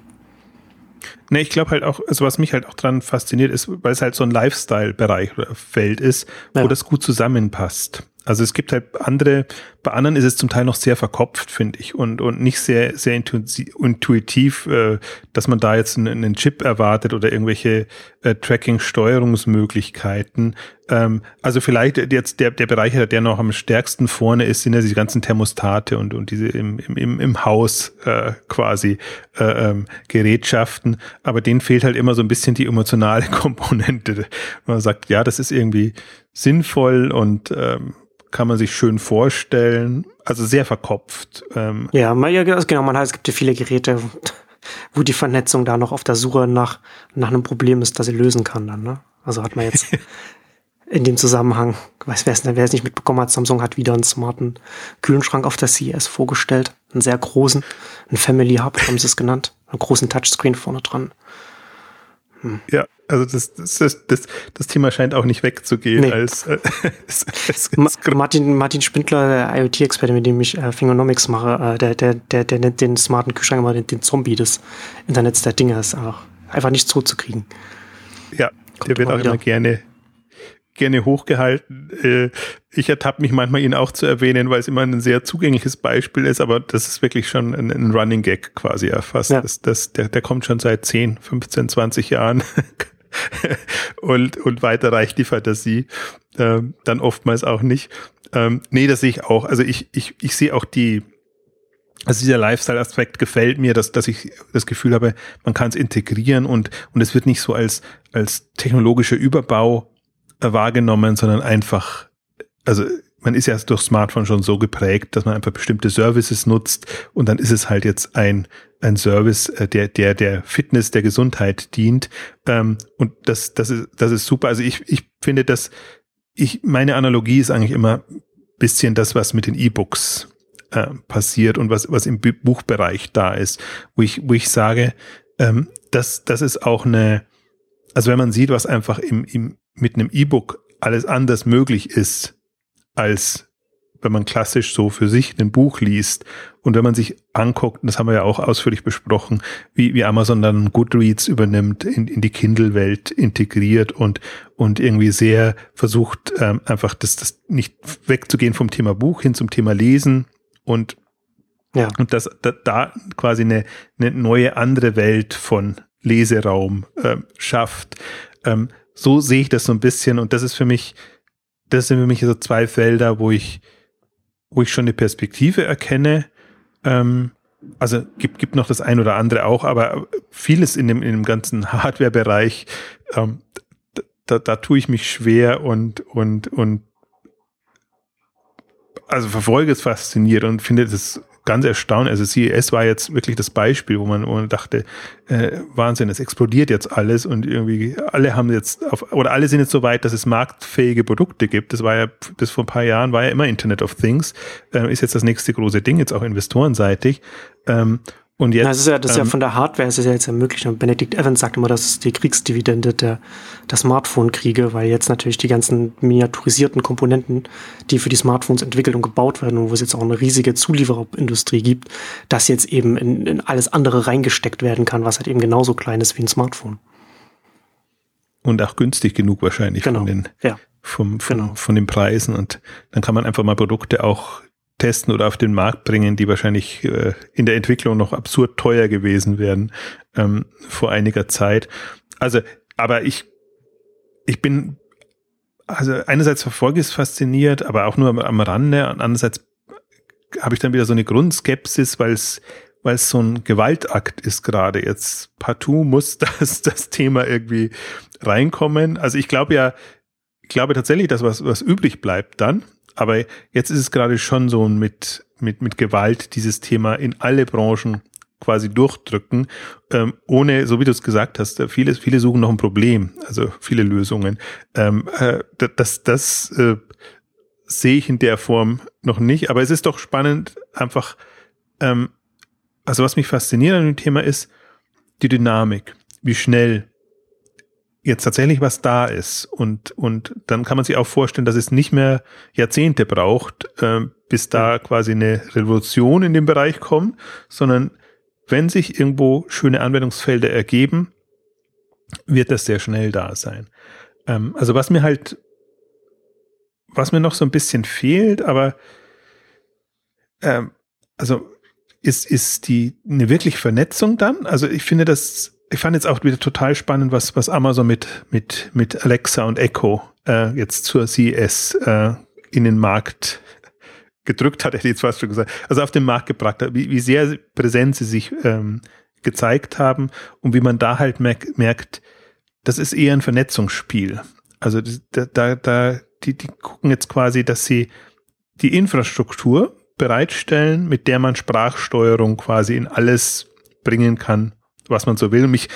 Ne, ich glaube halt auch, also was mich halt auch dran fasziniert ist, weil es halt so ein Lifestyle-Bereich oder Feld ist, wo ja. das gut zusammenpasst. Also es gibt halt andere, bei anderen ist es zum Teil noch sehr verkopft, finde ich, und und nicht sehr sehr intuitiv, äh, dass man da jetzt einen, einen Chip erwartet oder irgendwelche äh, Tracking-Steuerungsmöglichkeiten. Ähm, also vielleicht jetzt der der Bereich, der noch am stärksten vorne ist, sind ja diese ganzen Thermostate und und diese im im im Haus äh, quasi äh, ähm, Gerätschaften. Aber denen fehlt halt immer so ein bisschen die emotionale Komponente. Man sagt, ja, das ist irgendwie sinnvoll und ähm, kann man sich schön vorstellen, also sehr verkopft. Ähm. Ja, man, ja, genau, man hat, es gibt ja viele Geräte, wo die Vernetzung da noch auf der Suche nach, nach einem Problem ist, das sie lösen kann dann, ne? Also hat man jetzt in dem Zusammenhang, weiß, wer es nicht mitbekommen hat, Samsung hat wieder einen smarten Kühlschrank auf der C E S vorgestellt, einen sehr großen, einen Family Hub haben sie es genannt, einen großen Touchscreen vorne dran. Hm. Ja. Also das, das, das, das Thema scheint auch nicht wegzugehen. Nee. als, äh, als, als, als Martin, Martin Spindler, der IoT-Experte, mit dem ich äh, Fingernomics mache, äh, der, der, der, der nennt den smarten Kühlschrank immer den, den Zombie des Internets der Dinge. Ist einfach, einfach nicht zuzukriegen. Ja, Kommt der wird immer auch wieder. immer gerne, gerne hochgehalten. Äh, ich ertappe mich manchmal, ihn auch zu erwähnen, weil es immer ein sehr zugängliches Beispiel ist, aber das ist wirklich schon ein, ein Running Gag quasi erfasst. Ja. Das, das, der, der kommt schon seit zehn, fünfzehn, zwanzig Jahren. und, und weiter reicht die Fantasie, ähm, dann oftmals auch nicht. Ähm, nee, das sehe ich auch. Also ich, ich, ich sehe auch die, also dieser Lifestyle-Aspekt gefällt mir, dass, dass ich das Gefühl habe, man kann es integrieren und, und es wird nicht so als, als technologischer Überbau wahrgenommen, sondern einfach, also, man ist ja durch Smartphone schon so geprägt, dass man einfach bestimmte Services nutzt und dann ist es halt jetzt ein ein Service, der der der Fitness, der Gesundheit dient, ähm, und das das ist das ist super. Also ich ich finde, dass ich meine Analogie ist eigentlich immer ein bisschen das, was mit den E-Books äh, passiert und was was im Buchbereich da ist, wo ich wo ich sage, ähm, das das ist auch eine, also wenn man sieht, was einfach im im mit einem E-Book alles anders möglich ist, als wenn man klassisch so für sich ein Buch liest. Und wenn man sich anguckt, und das haben wir ja auch ausführlich besprochen, wie, wie Amazon dann Goodreads übernimmt, in, in die Kindle-Welt integriert und, und irgendwie sehr versucht, ähm, einfach das, das nicht wegzugehen vom Thema Buch hin zum Thema Lesen und, ja. und das, da, da quasi eine, eine neue andere Welt von Leseraum ähm, schafft. Ähm, so sehe ich das so ein bisschen und das ist für mich Das sind für mich so zwei Felder, wo ich, wo ich schon eine Perspektive erkenne. Ähm, also gibt, gibt noch das ein oder andere auch, aber vieles in dem, in dem ganzen Hardware-Bereich, ähm, da, da tue ich mich schwer und, und, und, also verfolge es fasziniert und finde das ganz erstaunlich. Also C E S war jetzt wirklich das Beispiel, wo man, wo man dachte, äh, Wahnsinn, es explodiert jetzt alles und irgendwie alle haben jetzt, auf, oder alle sind jetzt so weit, dass es marktfähige Produkte gibt. Das war ja, bis vor ein paar Jahren war ja immer Internet of Things, äh, ist jetzt das nächste große Ding, jetzt auch investorenseitig. Ähm, und jetzt, Na, das ist ja, das ist ähm, ja von der Hardware, es ist ja jetzt ermöglicht und Benedict Evans sagt immer, das ist die Kriegsdividende der, der Smartphone-Kriege, weil jetzt natürlich die ganzen miniaturisierten Komponenten, die für die Smartphones entwickelt und gebaut werden und wo es jetzt auch eine riesige Zuliefererindustrie gibt, dass jetzt eben in, in alles andere reingesteckt werden kann, was halt eben genauso klein ist wie ein Smartphone. Und auch günstig genug wahrscheinlich genau. von den, ja. vom, vom, genau. von den Preisen und dann kann man einfach mal Produkte auch testen oder auf den Markt bringen, die wahrscheinlich äh, in der Entwicklung noch absurd teuer gewesen wären ähm, vor einiger Zeit. Also, aber ich ich bin, also einerseits verfolge ich es fasziniert, aber auch nur am, am Rande. Und andererseits habe ich dann wieder so eine Grundskepsis, weil es weil es so ein Gewaltakt ist gerade jetzt. Partout muss das, das Thema irgendwie reinkommen. Also ich glaube ja, ich glaube tatsächlich, dass was, was übrig bleibt dann. Aber jetzt ist es gerade schon so mit, mit, mit Gewalt, dieses Thema in alle Branchen quasi durchdrücken, ähm, ohne, so wie du es gesagt hast, viele, viele suchen noch ein Problem, also viele Lösungen. Ähm, äh, das das äh, sehe ich in der Form noch nicht, aber es ist doch spannend, einfach ähm, also was mich fasziniert an dem Thema ist die Dynamik, wie schnell jetzt tatsächlich was da ist. Und, und dann kann man sich auch vorstellen, dass es nicht mehr Jahrzehnte braucht, äh, bis da quasi eine Revolution in dem Bereich kommt, sondern wenn sich irgendwo schöne Anwendungsfelder ergeben, wird das sehr schnell da sein. Ähm, also was mir halt, was mir noch so ein bisschen fehlt, aber ähm, also ist, ist die eine wirklich Vernetzung dann? Also ich finde das, ich fand jetzt auch wieder total spannend, was, was Amazon mit, mit, mit Alexa und Echo äh, jetzt zur C E S äh, in den Markt gedrückt hat, hätte ich jetzt fast schon gesagt, also auf den Markt gebracht hat, wie, wie sehr präsent sie sich ähm, gezeigt haben und wie man da halt merkt, merkt, das ist eher ein Vernetzungsspiel. Also da, da, da die, die gucken jetzt quasi, dass sie die Infrastruktur bereitstellen, mit der man Sprachsteuerung quasi in alles bringen kann, was man so will. Und mich,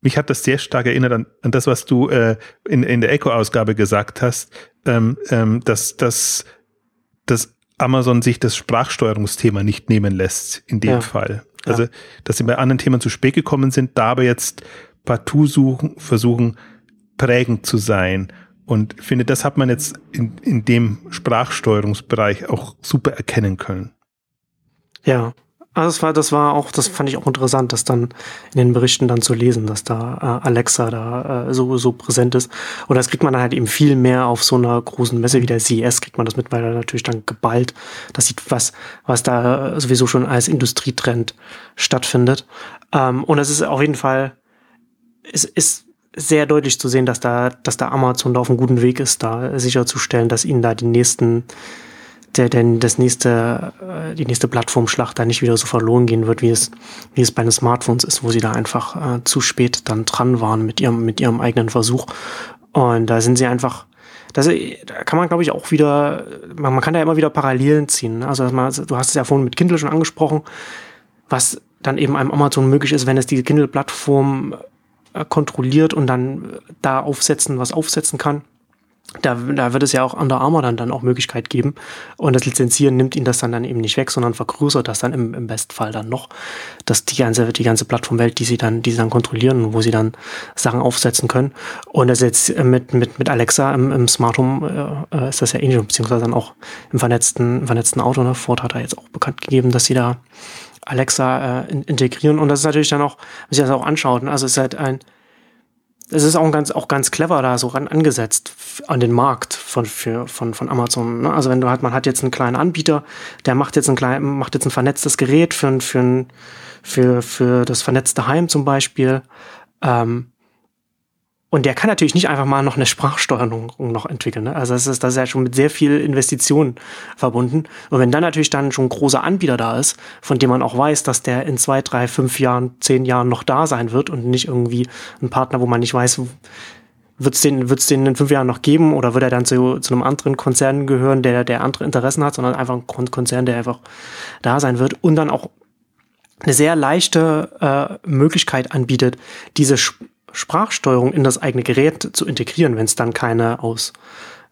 mich hat das sehr stark erinnert an, an das, was du äh, in, in der Echo-Ausgabe gesagt hast, ähm, ähm, dass das Amazon sich das Sprachsteuerungsthema nicht nehmen lässt, in dem ja. Fall. Also, ja. dass sie bei anderen Themen zu spät gekommen sind, da aber jetzt partout suchen, versuchen, prägend zu sein. Und ich finde, das hat man jetzt in, in dem Sprachsteuerungsbereich auch super erkennen können. Ja, also das war, das war auch, das fand ich auch interessant, das dann in den Berichten dann zu lesen, dass da äh, Alexa da äh, so, so präsent ist. Und das kriegt man dann halt eben viel mehr auf so einer großen Messe wie der C E S, kriegt man das mit, weil da natürlich dann geballt, das sieht was, was da sowieso schon als Industrietrend stattfindet. Ähm, und es ist auf jeden Fall, es ist sehr deutlich zu sehen, dass da, dass da Amazon da auf einem guten Weg ist, da sicherzustellen, dass ihnen da die nächsten der denn das nächste, die nächste Plattformschlacht da nicht wieder so verloren gehen wird, wie es, wie es bei den Smartphones ist, wo sie da einfach äh, zu spät dann dran waren mit ihrem, mit ihrem eigenen Versuch. Und da sind sie einfach, das, da kann man, glaube ich, auch wieder, man, man kann da immer wieder Parallelen ziehen. Also, man, du hast es ja vorhin mit Kindle schon angesprochen, was dann eben einem Amazon möglich ist, wenn es die Kindle-Plattform kontrolliert und dann da aufsetzen, was aufsetzen kann. Da, da wird es ja auch Under Armour dann, dann auch Möglichkeit geben. Und das Lizenzieren nimmt ihnen das dann, dann eben nicht weg, sondern vergrößert das dann im, im Bestfall dann noch, dass die ganze, die ganze Plattformwelt, die sie dann, die sie dann kontrollieren und wo sie dann Sachen aufsetzen können. Und das jetzt mit, mit, mit Alexa im, im Smart Home äh, ist das ja ähnlich, beziehungsweise dann auch im vernetzten, im vernetzten Auto. Ne? Ford hat da jetzt auch bekannt gegeben, dass sie da Alexa äh, in, integrieren. Und das ist natürlich dann auch, wenn sie das auch anschauen, also es ist halt ein, es ist auch ganz, auch ganz clever da so ran angesetzt an den Markt von, für, von, von Amazon. Ne? Also wenn du halt, man hat jetzt einen kleinen Anbieter, der macht jetzt ein klein, macht jetzt ein vernetztes Gerät für, für, ein, für, für das vernetzte Heim zum Beispiel. Ähm, und der kann natürlich nicht einfach mal noch eine Sprachsteuerung noch entwickeln. Ne? Also das ist, das ist ja schon mit sehr viel Investitionen verbunden. Und wenn dann natürlich dann schon ein großer Anbieter da ist, von dem man auch weiß, dass der in zwei, drei, fünf Jahren, zehn Jahren noch da sein wird und nicht irgendwie ein Partner, wo man nicht weiß, wird's den, wird's den in fünf Jahren noch geben oder wird er dann zu, zu einem anderen Konzern gehören, der, der andere Interessen hat, sondern einfach ein Konzern, der einfach da sein wird und dann auch eine sehr leichte äh, Möglichkeit anbietet, diese Sp- Sprachsteuerung in das eigene Gerät zu integrieren, wenn es dann keine aus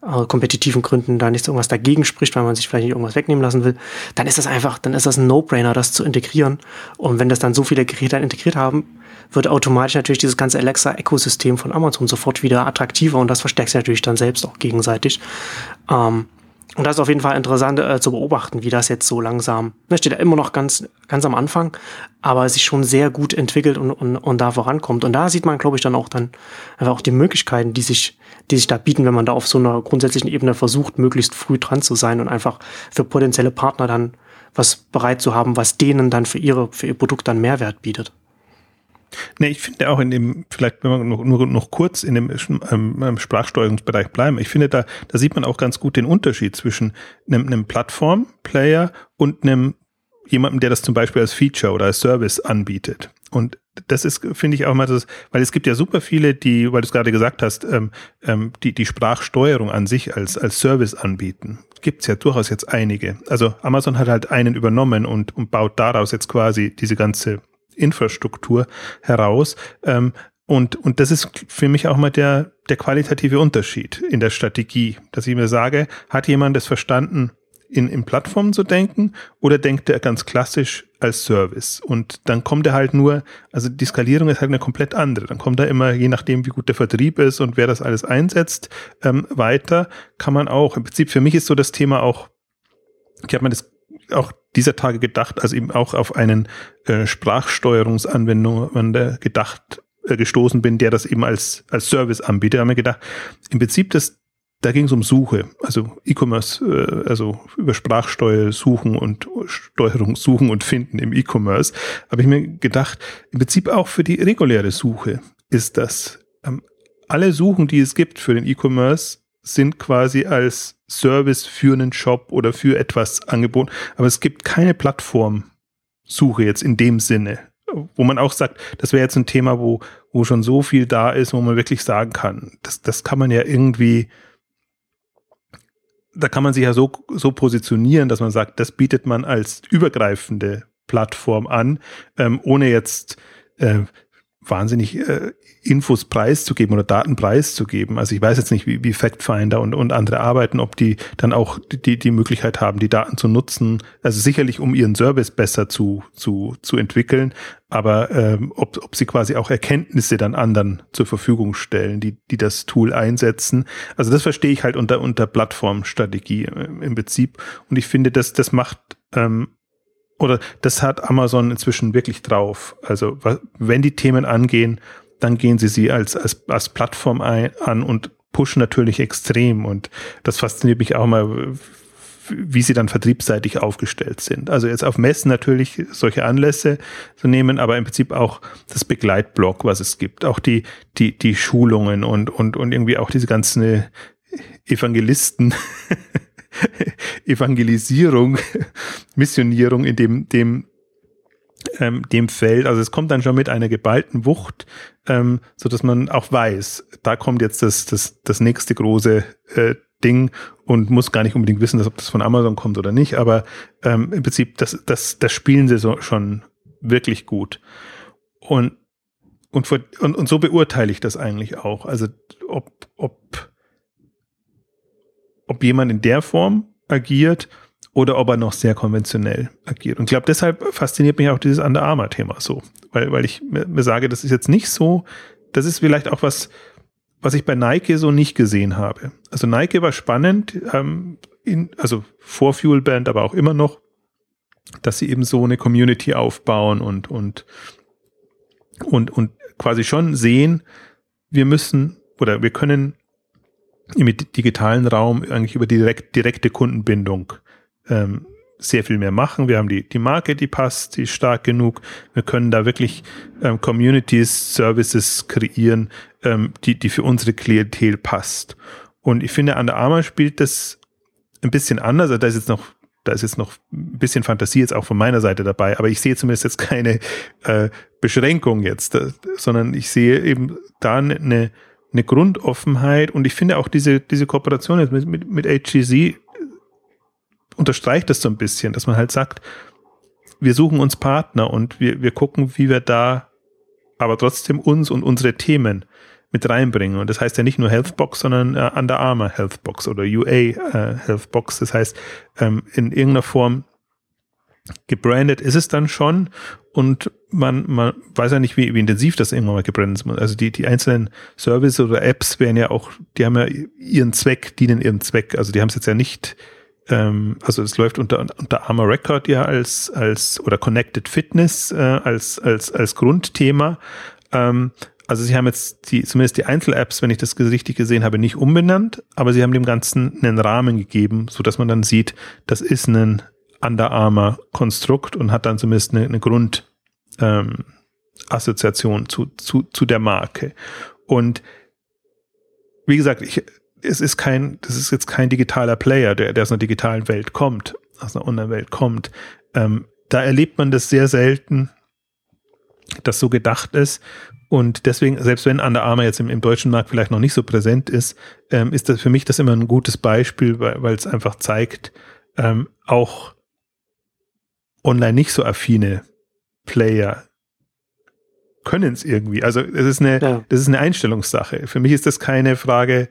äh, kompetitiven Gründen da nichts irgendwas dagegen spricht, weil man sich vielleicht nicht irgendwas wegnehmen lassen will, dann ist das einfach, dann ist das ein No-Brainer, das zu integrieren. Und wenn das dann so viele Geräte integriert haben, wird automatisch natürlich dieses ganze Alexa-Ökosystem von Amazon sofort wieder attraktiver und das verstärkt sich natürlich dann selbst auch gegenseitig. Ähm, und das ist auf jeden Fall interessant äh, zu beobachten, wie das jetzt so langsam, ne, steht ja immer noch ganz ganz am Anfang, aber sich schon sehr gut entwickelt und und, und da vorankommt. Und da sieht man, glaube ich, dann auch dann einfach auch die Möglichkeiten, die sich die sich da bieten, wenn man da auf so einer grundsätzlichen Ebene versucht, möglichst früh dran zu sein und einfach für potenzielle Partner dann was bereit zu haben, was denen dann für ihre für ihr Produkt dann Mehrwert bietet. Ne, ich finde auch in dem, vielleicht wenn wir noch, nur noch kurz in dem ähm, Sprachsteuerungsbereich bleiben, ich finde da, da sieht man auch ganz gut den Unterschied zwischen einem, einem Plattform-Player und einem jemandem, der das zum Beispiel als Feature oder als Service anbietet. Und das ist, finde ich auch mal, das, weil es gibt ja super viele, die, weil du es gerade gesagt hast, ähm, ähm, die die Sprachsteuerung an sich als als Service anbieten. Gibt's ja durchaus jetzt einige. Also Amazon hat halt einen übernommen und und baut daraus jetzt quasi diese ganze Infrastruktur heraus. Ähm, und, und das ist für mich auch mal der, der qualitative Unterschied in der Strategie, dass ich mir sage, hat jemand das verstanden, in, in Plattformen zu denken oder denkt er ganz klassisch als Service? Und dann kommt er halt nur, also die Skalierung ist halt eine komplett andere. Dann kommt er immer, je nachdem wie gut der Vertrieb ist und wer das alles einsetzt, ähm, weiter kann man auch, im Prinzip für mich ist so das Thema auch, ich habe mir das auch dieser Tage gedacht, also eben auch auf einen äh, Sprachsteuerungsanwendung gedacht, äh, gestoßen bin, der das eben als, als Service anbietet. Da haben wir gedacht, im Prinzip das Da ging es um Suche, also E-Commerce, äh, also über Sprachsteuer suchen und Steuerung suchen und finden im E-Commerce. Habe ich mir gedacht, im Prinzip auch für die reguläre Suche ist das. Ähm, alle Suchen, die es gibt für den E-Commerce, sind quasi als Service für einen Shop oder für etwas angeboten. Aber es gibt keine Plattformsuche jetzt in dem Sinne, wo man auch sagt, das wäre jetzt ein Thema, wo, wo schon so viel da ist, wo man wirklich sagen kann, das, das kann man ja irgendwie... Da kann man sich ja so, so positionieren, dass man sagt, das bietet man als übergreifende Plattform an, ähm, ohne jetzt äh, wahnsinnig äh, Infos preiszugeben oder Daten preiszugeben. Also ich weiß jetzt nicht, wie, wie Factfinder und, und andere arbeiten, ob die dann auch die, die Möglichkeit haben, die Daten zu nutzen. Also sicherlich, um ihren Service besser zu, zu, zu entwickeln, aber ähm, ob, ob sie quasi auch Erkenntnisse dann anderen zur Verfügung stellen, die, die das Tool einsetzen. Also das verstehe ich halt unter, unter Plattformstrategie im Prinzip. Und ich finde, das, das macht... Ähm, Oder das hat Amazon inzwischen wirklich drauf. Also wenn die Themen angehen, dann gehen sie sie als, als, als Plattform ein, an und pushen natürlich extrem. Und das fasziniert mich auch mal, wie sie dann vertriebsseitig aufgestellt sind. Also jetzt auf Messen natürlich solche Anlässe zu nehmen, aber im Prinzip auch das Begleitblog, was es gibt. Auch die, die, die Schulungen und, und, und irgendwie auch diese ganzen Evangelisten- Evangelisierung, Missionierung in dem, dem, ähm, dem Feld. Also es kommt dann schon mit einer geballten Wucht, ähm, so dass man auch weiß, da kommt jetzt das, das, das nächste große äh, Ding und muss gar nicht unbedingt wissen, dass, ob das von Amazon kommt oder nicht. Aber ähm, im Prinzip, das, das, das spielen sie so, schon wirklich gut. Und, und, vor, und, und so beurteile ich das eigentlich auch. Also ob, ob ob jemand in der Form agiert oder ob er noch sehr konventionell agiert. Und ich glaube, deshalb fasziniert mich auch dieses Under Armour-Thema so, weil, weil ich mir sage, das ist jetzt nicht so, das ist vielleicht auch was, was ich bei Nike so nicht gesehen habe. Also Nike war spannend, ähm, in, also vor Fuelband, aber auch immer noch, dass sie eben so eine Community aufbauen und, und, und, und quasi schon sehen, wir müssen oder wir können im digitalen Raum eigentlich über die direkt, direkte Kundenbindung ähm, sehr viel mehr machen. Wir haben die, die Marke, die passt, die ist stark genug. Wir können da wirklich ähm, Communities, Services kreieren, ähm, die, die für unsere Klientel passt. Und ich finde, Under Armour spielt das ein bisschen anders. Also da ist jetzt noch Da ist jetzt noch ein bisschen Fantasie jetzt auch von meiner Seite dabei, aber ich sehe zumindest jetzt keine äh, Beschränkung jetzt, da, sondern ich sehe eben da eine eine Grundoffenheit, und ich finde auch diese, diese Kooperation jetzt mit, mit, mit H T C unterstreicht das so ein bisschen, dass man halt sagt, wir suchen uns Partner und wir, wir gucken, wie wir da aber trotzdem uns und unsere Themen mit reinbringen. Und das heißt ja nicht nur Healthbox, sondern äh, Under Armour Healthbox oder U A äh, Healthbox. Das heißt, ähm, in irgendeiner Form gebrandet ist es dann schon, und man, man weiß ja nicht, wie, wie intensiv das irgendwann mal gebrandet ist. Also die, die einzelnen Services oder Apps werden ja auch, die haben ja ihren Zweck, dienen ihrem Zweck. Also die haben es jetzt ja nicht, ähm, also es läuft unter, unter Armour Record ja als, als, oder Connected Fitness äh, als, als, als Grundthema. Ähm, also sie haben jetzt die, zumindest die Einzel-Apps, wenn ich das richtig gesehen habe, nicht umbenannt, aber sie haben dem Ganzen einen Rahmen gegeben, sodass man dann sieht, das ist ein Under Armour Konstrukt und hat dann zumindest eine, eine Grundassoziation ähm, zu, zu, zu der Marke. Und wie gesagt, ich, es ist kein, das ist jetzt kein digitaler Player, der, der aus einer digitalen Welt kommt, aus einer Online-Welt kommt. Ähm, da erlebt man das sehr selten, dass so gedacht ist. Und deswegen, selbst wenn Under Armour jetzt im, im deutschen Markt vielleicht noch nicht so präsent ist, ähm, ist das für mich das immer ein gutes Beispiel, weil es einfach zeigt, ähm, auch online nicht so affine Player können es irgendwie. Also das ist eine, ja. das ist eine Einstellungssache. Für mich ist das keine Frage,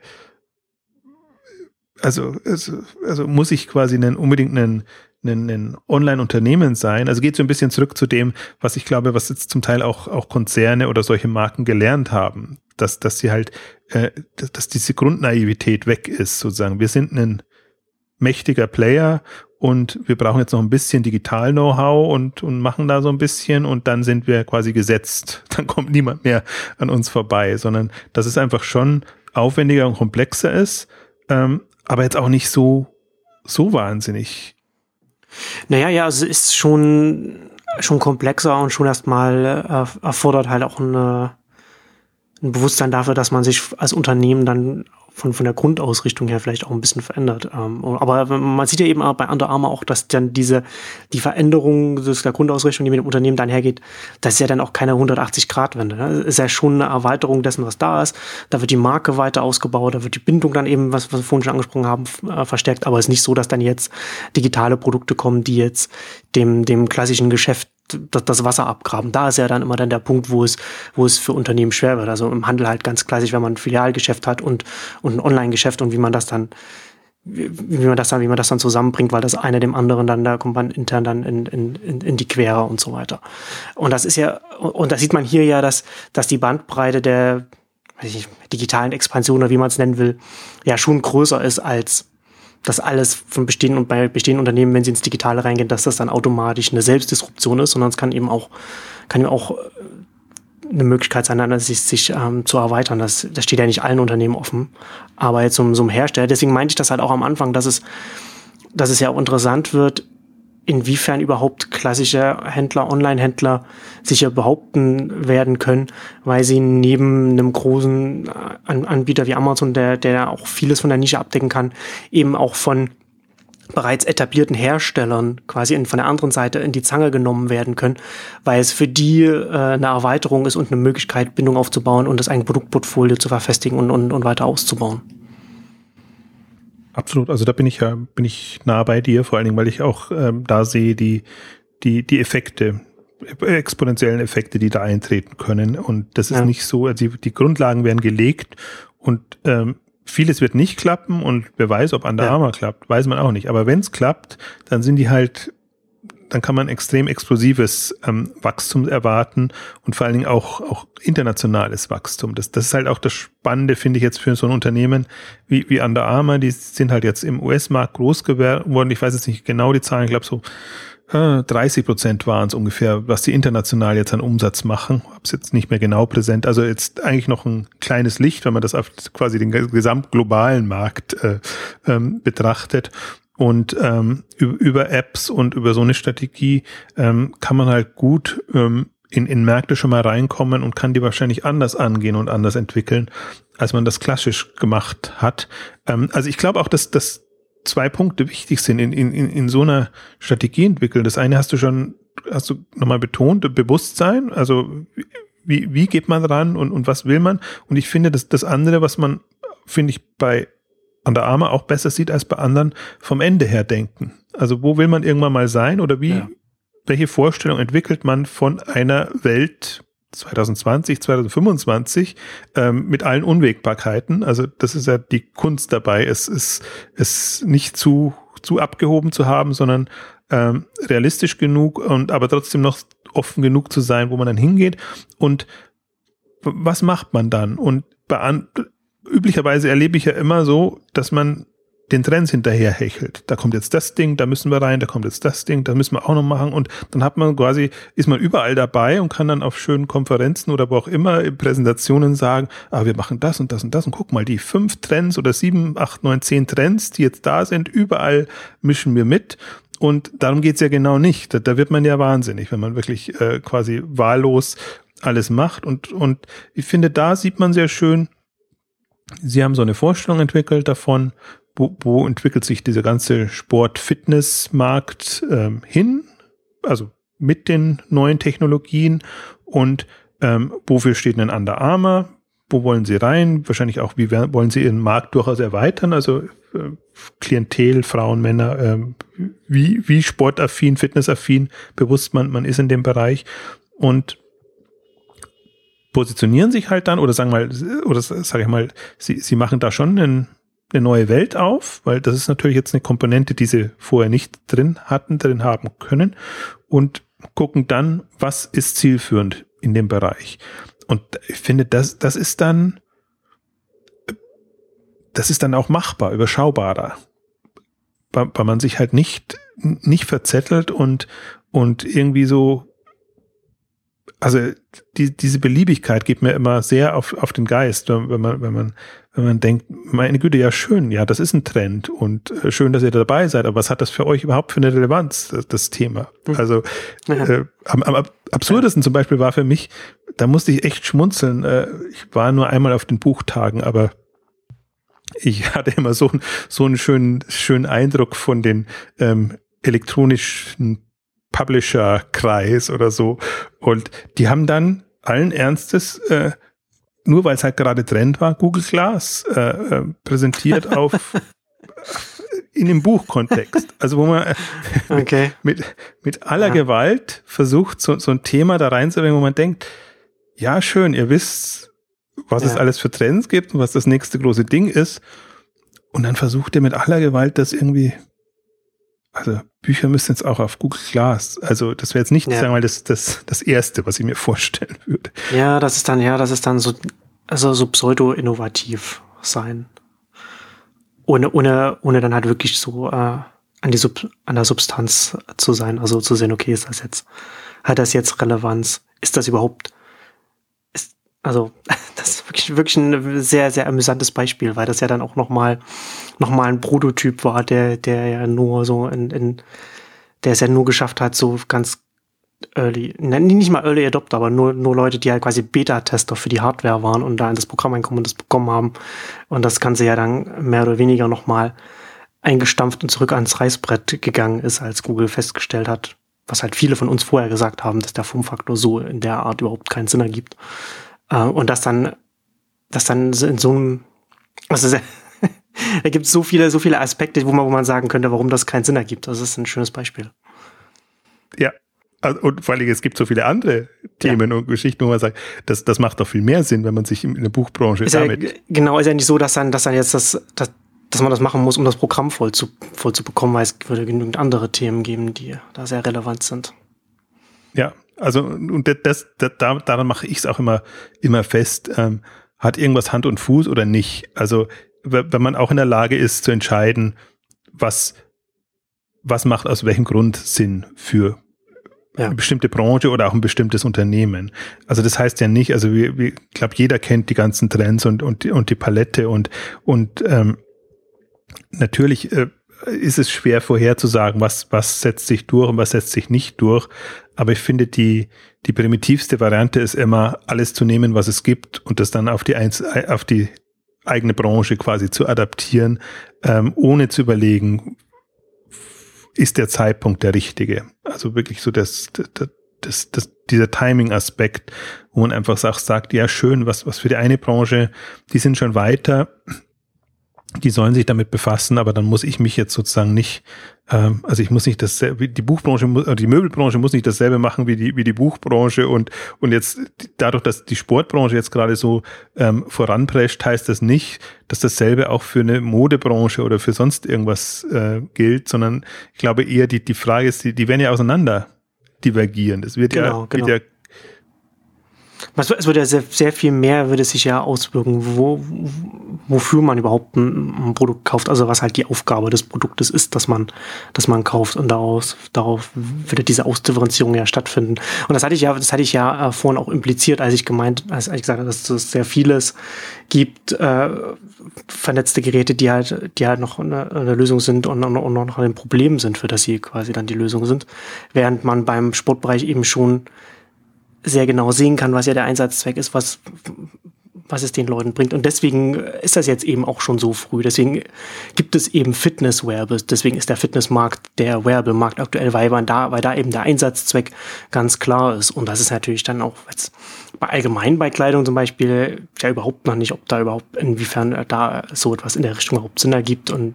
also, also, also muss ich quasi einen, unbedingt einen, einen, einen Online-Unternehmen sein? Also geht so ein bisschen zurück zu dem, was ich glaube, was jetzt zum Teil auch, auch Konzerne oder solche Marken gelernt haben, dass, dass sie halt, äh, dass, dass diese Grundnaivität weg ist, sozusagen. Wir sind ein mächtiger Player und wir brauchen jetzt noch ein bisschen Digital-Know-how und, und machen da so ein bisschen und dann sind wir quasi gesetzt. Dann kommt niemand mehr an uns vorbei, sondern das ist einfach schon aufwendiger und komplexer ist, ähm, aber jetzt auch nicht so, so wahnsinnig. Naja, ja, es ist schon, schon komplexer und schon erstmal äh, erfordert halt auch eine, ein Bewusstsein dafür, dass man sich als Unternehmen dann von, von der Grundausrichtung her vielleicht auch ein bisschen verändert. Ähm, aber man sieht ja eben bei Under Armour auch, dass dann diese, die Veränderung des, der Grundausrichtung, die mit dem Unternehmen dann hergeht, das ist ja dann auch keine hundertachtzig Grad Wende. Ne? Das ist ja schon eine Erweiterung dessen, was da ist. Da wird die Marke weiter ausgebaut, da wird die Bindung dann eben, was, was wir vorhin schon angesprochen haben, äh, verstärkt. Aber es ist nicht so, dass dann jetzt digitale Produkte kommen, die jetzt dem, dem klassischen Geschäft das Wasser abgraben. Da ist ja dann immer dann der Punkt, wo es, wo es für Unternehmen schwer wird. Also im Handel halt ganz klassisch, wenn man ein Filialgeschäft hat und, und ein Online-Geschäft und wie man das dann, wie man das dann, wie man das dann zusammenbringt, weil das eine dem anderen dann, da kommt man intern dann in, in, in die Quere und so weiter. Und das ist ja, und das sieht man hier ja, dass, dass die Bandbreite der, weiß ich, digitalen Expansion oder wie man es nennen will, ja schon größer ist als dass alles von bestehenden und bei bestehenden Unternehmen, wenn sie ins Digitale reingehen, dass das dann automatisch eine Selbstdisruption ist, sondern es kann eben auch, kann eben auch eine Möglichkeit sein, sich, sich ähm, zu erweitern. Das, das steht ja nicht allen Unternehmen offen. Aber jetzt um so einem Hersteller, deswegen meinte ich das halt auch am Anfang, dass es, dass es ja auch interessant wird, inwiefern überhaupt klassische Händler, Online-Händler sicher behaupten werden können, weil sie neben einem großen Anbieter wie Amazon, der, der auch vieles von der Nische abdecken kann, eben auch von bereits etablierten Herstellern quasi in, von der anderen Seite in die Zange genommen werden können, weil es für die äh, eine Erweiterung ist und eine Möglichkeit, Bindung aufzubauen und das eigene Produktportfolio zu verfestigen und, und, und weiter auszubauen. Absolut, also da bin ich ja, bin ich nah bei dir, vor allen Dingen, weil ich auch ähm, da sehe die, die, die Effekte, exponentiellen Effekte, die da eintreten können. Und das ist ja nicht so, also die, die Grundlagen werden gelegt und ähm, vieles wird nicht klappen und wer weiß, ob Under Armour ja klappt, weiß man auch nicht. Aber wenn es klappt, dann sind die halt, dann kann man extrem explosives ähm, Wachstum erwarten und vor allen Dingen auch, auch internationales Wachstum. Das, das ist halt auch das Spannende, finde ich jetzt für so ein Unternehmen wie, wie Under Armour. Die sind halt jetzt im U S-Markt groß geworden. Ich weiß jetzt nicht genau die Zahlen, ich glaube so äh, dreißig Prozent waren es ungefähr, was die international jetzt an Umsatz machen. Habe es jetzt nicht mehr genau präsent. Also jetzt eigentlich noch ein kleines Licht, wenn man das auf quasi den gesamtglobalen Markt äh, ähm, betrachtet. Und ähm, über Apps und über so eine Strategie ähm, kann man halt gut ähm, in, in Märkte schon mal reinkommen und kann die wahrscheinlich anders angehen und anders entwickeln, als man das klassisch gemacht hat. Ähm, also ich glaube auch, dass, dass zwei Punkte wichtig sind in, in, in so einer Strategie entwickeln. Das eine hast du schon, hast du nochmal betont, Bewusstsein, also wie, wie geht man ran und, und was will man? Und ich finde, dass das andere, was man, finde ich, bei Under Armour auch besser sieht als bei anderen, vom Ende her denken. Also wo will man irgendwann mal sein oder wie, ja, welche Vorstellung entwickelt man von einer Welt zwanzig zwanzig, zwanzig fünfundzwanzig ähm, mit allen Unwägbarkeiten? Also das ist ja die Kunst dabei, es ist es nicht zu zu abgehoben zu haben, sondern ähm, realistisch genug und aber trotzdem noch offen genug zu sein, wo man dann hingeht und was macht man dann? Und bei an üblicherweise erlebe ich ja immer so, dass man den Trends hinterherhechelt. Da kommt jetzt das Ding, da müssen wir rein, da kommt jetzt das Ding, da müssen wir auch noch machen und dann hat man quasi, ist man überall dabei und kann dann auf schönen Konferenzen oder wo auch immer in Präsentationen sagen, ah, wir machen das und das und das und guck mal, die fünf Trends oder sieben, acht, neun, zehn Trends, die jetzt da sind, überall mischen wir mit. Und darum geht's ja genau nicht. Da, da wird man ja wahnsinnig, wenn man wirklich äh, quasi wahllos alles macht und, und ich finde, da sieht man sehr schön, Sie haben so eine Vorstellung entwickelt davon, wo, wo entwickelt sich dieser ganze Sport-Fitness-Markt ähm, hin, also mit den neuen Technologien und ähm, wofür steht denn Under Armour, wo wollen Sie rein, wahrscheinlich auch, wie wollen Sie Ihren Markt durchaus erweitern, also äh, Klientel, Frauen, Männer, äh, wie, wie sportaffin, fitnessaffin, bewusst man, man ist in dem Bereich und positionieren sich halt dann oder sagen mal, oder sage ich mal, sie, sie machen da schon einen eine neue Welt auf, weil das ist natürlich jetzt eine Komponente, die sie vorher nicht drin hatten, drin haben können, und gucken dann, was ist zielführend in dem Bereich. Und ich finde, das, das ist dann, das ist dann auch machbar, überschaubarer, weil man sich halt nicht, nicht verzettelt und, und irgendwie so, also die, diese Beliebigkeit geht mir immer sehr auf, auf den Geist, wenn man, wenn man, wenn man denkt, meine Güte, ja schön, ja, das ist ein Trend und schön, dass ihr dabei seid, aber was hat das für euch überhaupt für eine Relevanz, das, das Thema? Also äh, am, am absurdesten zum Beispiel war für mich, da musste ich echt schmunzeln, äh, ich war nur einmal auf den Buchtagen, aber ich hatte immer so, so einen schönen, schönen Eindruck von den ähm, elektronischen Publisher-Kreis oder so. Und die haben dann allen Ernstes, äh, nur weil es halt gerade Trend war, Google Glass äh, äh, präsentiert auf in dem Buchkontext. Also wo man äh, okay. mit, mit aller ja. Gewalt versucht, so, so ein Thema da reinzubringen, wo man denkt, ja schön, ihr wisst, was ja. es alles für Trends gibt und was das nächste große Ding ist. Und dann versucht er mit aller Gewalt das irgendwie, also Bücher müssen jetzt auch auf Google Glass, also das wäre jetzt nicht, ja. sagen wir mal, das, das, das Erste, was ich mir vorstellen würde. Ja, das ist dann, ja, das ist dann so, also so pseudo-innovativ sein. Ohne, ohne, ohne dann halt wirklich so äh, an die Sub, an der Substanz zu sein, also zu sehen, okay, ist das jetzt, hat das jetzt Relevanz? Ist das überhaupt, ist, also, das ist wirklich, wirklich ein sehr, sehr amüsantes Beispiel, weil das ja dann auch nochmal nochmal ein Prototyp war, der, der ja nur so in, in, der es ja nur geschafft hat, so ganz early, nicht mal early adopter, aber nur, nur Leute, die halt quasi Beta-Tester für die Hardware waren und da in das Programm einkommen und das bekommen haben. Und das Ganze ja dann mehr oder weniger nochmal eingestampft und zurück ans Reißbrett gegangen ist, als Google festgestellt hat, was halt viele von uns vorher gesagt haben, dass der Formfaktor so in der Art überhaupt keinen Sinn ergibt. Und das dann, das dann in so einem, also sehr, da gibt es so viele, so viele Aspekte, wo man, wo man sagen könnte, warum das keinen Sinn ergibt. Das ist ein schönes Beispiel. Ja, und vor allem, es gibt so viele andere Themen ja. und Geschichten, wo man sagt, das, das macht doch viel mehr Sinn, wenn man sich in der Buchbranche ist damit. Ja, genau, ist ja nicht so, dass dann, dass dann jetzt das, dass, dass man das machen muss, um das Programm voll zu, voll zu bekommen, weil es würde genügend andere Themen geben, die da sehr relevant sind. Ja, also und das, das da, daran mache ich es auch immer, immer fest. Ähm, hat irgendwas Hand und Fuß oder nicht? Also wenn man auch in der Lage ist zu entscheiden, was, was macht aus welchem Grund Sinn für ja. eine bestimmte Branche oder auch ein bestimmtes Unternehmen. Also das heißt ja nicht, also wir, wir, ich glaube, jeder kennt die ganzen Trends und, und, und die Palette und, und ähm, natürlich äh, ist es schwer vorherzusagen, was, was setzt sich durch und was setzt sich nicht durch. Aber ich finde, die, die primitivste Variante ist immer, alles zu nehmen, was es gibt und das dann auf die, Einz- auf die eigene Branche quasi zu adaptieren, ähm, ohne zu überlegen, ist der Zeitpunkt der richtige. Also wirklich so das, das, das, das dieser Timing-Aspekt, wo man einfach sagt, sagt, ja schön, was, was für die eine Branche, die sind schon weiter, die sollen sich damit befassen, aber dann muss ich mich jetzt sozusagen nicht, ähm, also ich muss nicht dasselbe, die Buchbranche, muss, die Möbelbranche muss nicht dasselbe machen wie die wie die Buchbranche und und jetzt dadurch, dass die Sportbranche jetzt gerade so ähm, voranprescht, heißt das nicht, dass dasselbe auch für eine Modebranche oder für sonst irgendwas äh, gilt, sondern ich glaube eher die die Frage ist, die, die werden ja auseinander divergieren. Es wird genau, ja, genau. Wird ja Was, es würde ja sehr, sehr viel mehr, würde sich ja auswirken, wo, wofür man überhaupt ein, ein Produkt kauft, also was halt die Aufgabe des Produktes ist, dass man, dass man kauft und daraus, darauf würde diese Ausdifferenzierung ja stattfinden. Und das hatte ich ja, das hatte ich ja äh, vorhin auch impliziert, als ich gemeint, als, als ich gesagt habe, dass es sehr vieles gibt, äh, vernetzte Geräte, die halt, die halt noch eine, eine Lösung sind und, und, und noch ein Problem sind, für das sie quasi dann die Lösung sind. Während man beim Sportbereich eben schon sehr genau sehen kann, was ja der Einsatzzweck ist, was, was es den Leuten bringt. Und deswegen ist das jetzt eben auch schon so früh. Deswegen gibt es eben Fitness-Wearables. Deswegen ist der Fitnessmarkt der Wearable-Markt aktuell, weil man da, weil da eben der Einsatzzweck ganz klar ist. Und das ist natürlich dann auch jetzt bei allgemein bei Kleidung zum Beispiel ja überhaupt noch nicht, ob da überhaupt, inwiefern da so etwas in der Richtung überhaupt Sinn ergibt und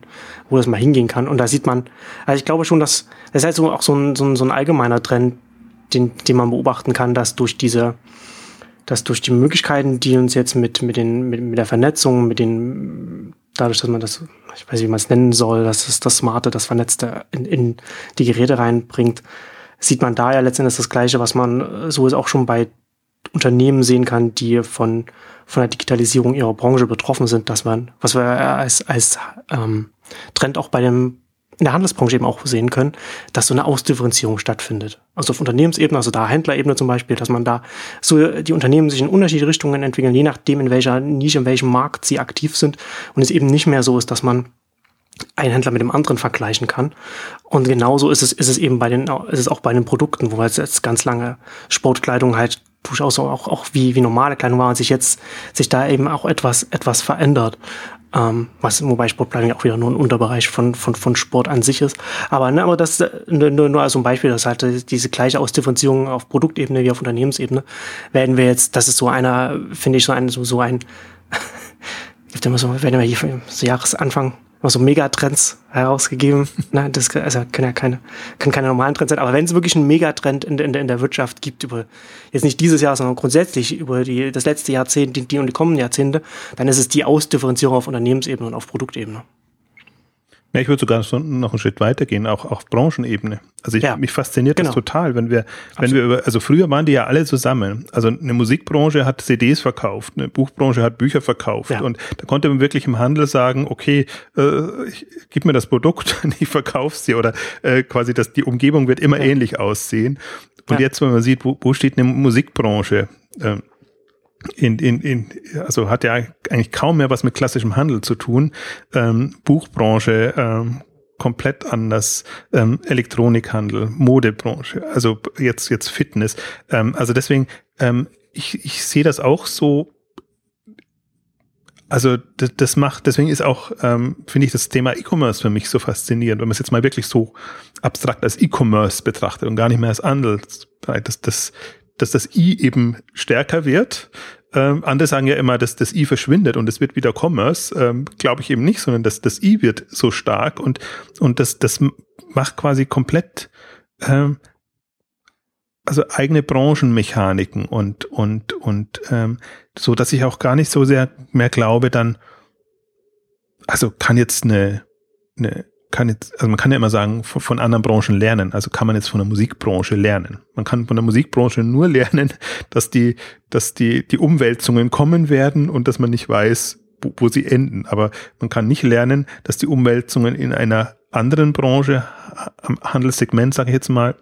wo das mal hingehen kann. Und da sieht man, also ich glaube schon, dass, das ist halt so auch so ein, so ein, so ein allgemeiner Trend, Den, den man beobachten kann, dass durch diese, dass durch die Möglichkeiten, die uns jetzt mit, mit den, mit, mit der Vernetzung, mit den, dadurch, dass man das, ich weiß nicht, wie man es nennen soll, dass es das Smarte, das Vernetzte in, in die Geräte reinbringt, sieht man da ja letztendlich das Gleiche, was man so ist auch schon bei Unternehmen sehen kann, die von, von der Digitalisierung ihrer Branche betroffen sind, dass man, was wir als, als ähm, Trend auch bei dem in der Handelsbranche eben auch sehen können, dass so eine Ausdifferenzierung stattfindet. Also auf Unternehmensebene, also da Händlerebene zum Beispiel, dass man da so die Unternehmen sich in unterschiedliche Richtungen entwickeln, je nachdem in welcher Nische, in welchem Markt sie aktiv sind und es eben nicht mehr so ist, dass man einen Händler mit dem anderen vergleichen kann. Und genauso ist es, ist es eben bei den, ist es auch bei den Produkten, wo wir jetzt ganz lange Sportkleidung halt durchaus auch, auch wie, wie normale Kleidung war und sich jetzt, sich da eben auch etwas, etwas verändert. Ähm, was, wobei Sportkleidung ja auch wieder nur ein Unterbereich von, von, von Sport an sich ist. Aber, ne, aber das, nur, nur als ein Beispiel, das halt diese gleiche Ausdifferenzierung auf Produktebene wie auf Unternehmensebene, werden wir jetzt, das ist so einer, finde ich, so ein, so, so ein, gibt immer so, werden wir hier so Jahresanfang, immer so Megatrends herausgegeben. Ne, das, also können ja keine, können keine normalen Trends sein. Aber wenn es wirklich einen Megatrend in, in, in der Wirtschaft gibt über, jetzt nicht dieses Jahr, sondern grundsätzlich über die, das letzte Jahrzehnt, die, die und die kommenden Jahrzehnte, dann ist es die Ausdifferenzierung auf Unternehmensebene und auf Produktebene. Ja, ich würde sogar noch einen Schritt weitergehen, auch auf Branchenebene. Also ich, ja, mich fasziniert genau. Das total, wenn wir, wenn wir über, also früher waren die ja alle zusammen. Also eine Musikbranche hat C Ds verkauft, eine Buchbranche hat Bücher verkauft, ja. Und da konnte man wirklich im Handel sagen, okay, äh, ich, gib mir das Produkt, ich verkauf's dir oder äh, quasi, dass die Umgebung wird immer ja. ähnlich aussehen. Und ja. jetzt, wenn man sieht, wo, wo steht eine Musikbranche? Äh, In, in, in, also hat ja eigentlich kaum mehr was mit klassischem Handel zu tun. Ähm, Buchbranche, ähm, komplett anders, ähm, Elektronikhandel, Modebranche, also jetzt, jetzt Fitness. Ähm, also deswegen, ähm, ich, ich sehe das auch so. Also das, das macht, deswegen ist auch, ähm, finde ich, das Thema E-Commerce für mich so faszinierend, wenn man es jetzt mal wirklich so abstrakt als E-Commerce betrachtet und gar nicht mehr als Handel. Das, das dass das I eben stärker wird. Ähm, andere sagen ja immer, dass das I verschwindet und es wird wieder Commerce. Ähm, glaube ich eben nicht, sondern dass das I wird so stark und und das das macht quasi komplett ähm, also eigene Branchenmechaniken und und und ähm, so, dass ich auch gar nicht so sehr mehr glaube, dann also kann jetzt eine eine Kann jetzt, also man kann ja immer sagen, von, von anderen Branchen lernen. Also kann man jetzt von der Musikbranche lernen. Man kann von der Musikbranche nur lernen, dass die, dass die, die Umwälzungen kommen werden und dass man nicht weiß, wo, wo sie enden. Aber man kann nicht lernen, dass die Umwälzungen in einer anderen Branche, am Handelssegment, sage ich jetzt mal,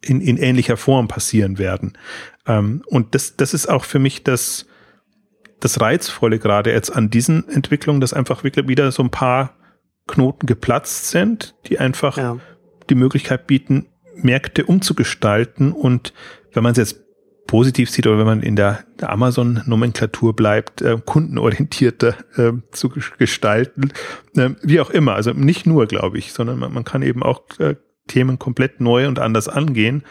in, in ähnlicher Form passieren werden. Ähm, und das, das ist auch für mich das, das Reizvolle gerade jetzt an diesen Entwicklungen, dass einfach wirklich wieder so ein paar Knoten geplatzt sind, die einfach ja. die Möglichkeit bieten, Märkte umzugestalten. Und wenn man es jetzt positiv sieht oder wenn man in der, der Amazon-Nomenklatur bleibt, äh, kundenorientierter äh, zu gestalten, äh, wie auch immer. Also nicht nur, glaube ich, sondern man, man kann eben auch äh, Themen komplett neu und anders angehen.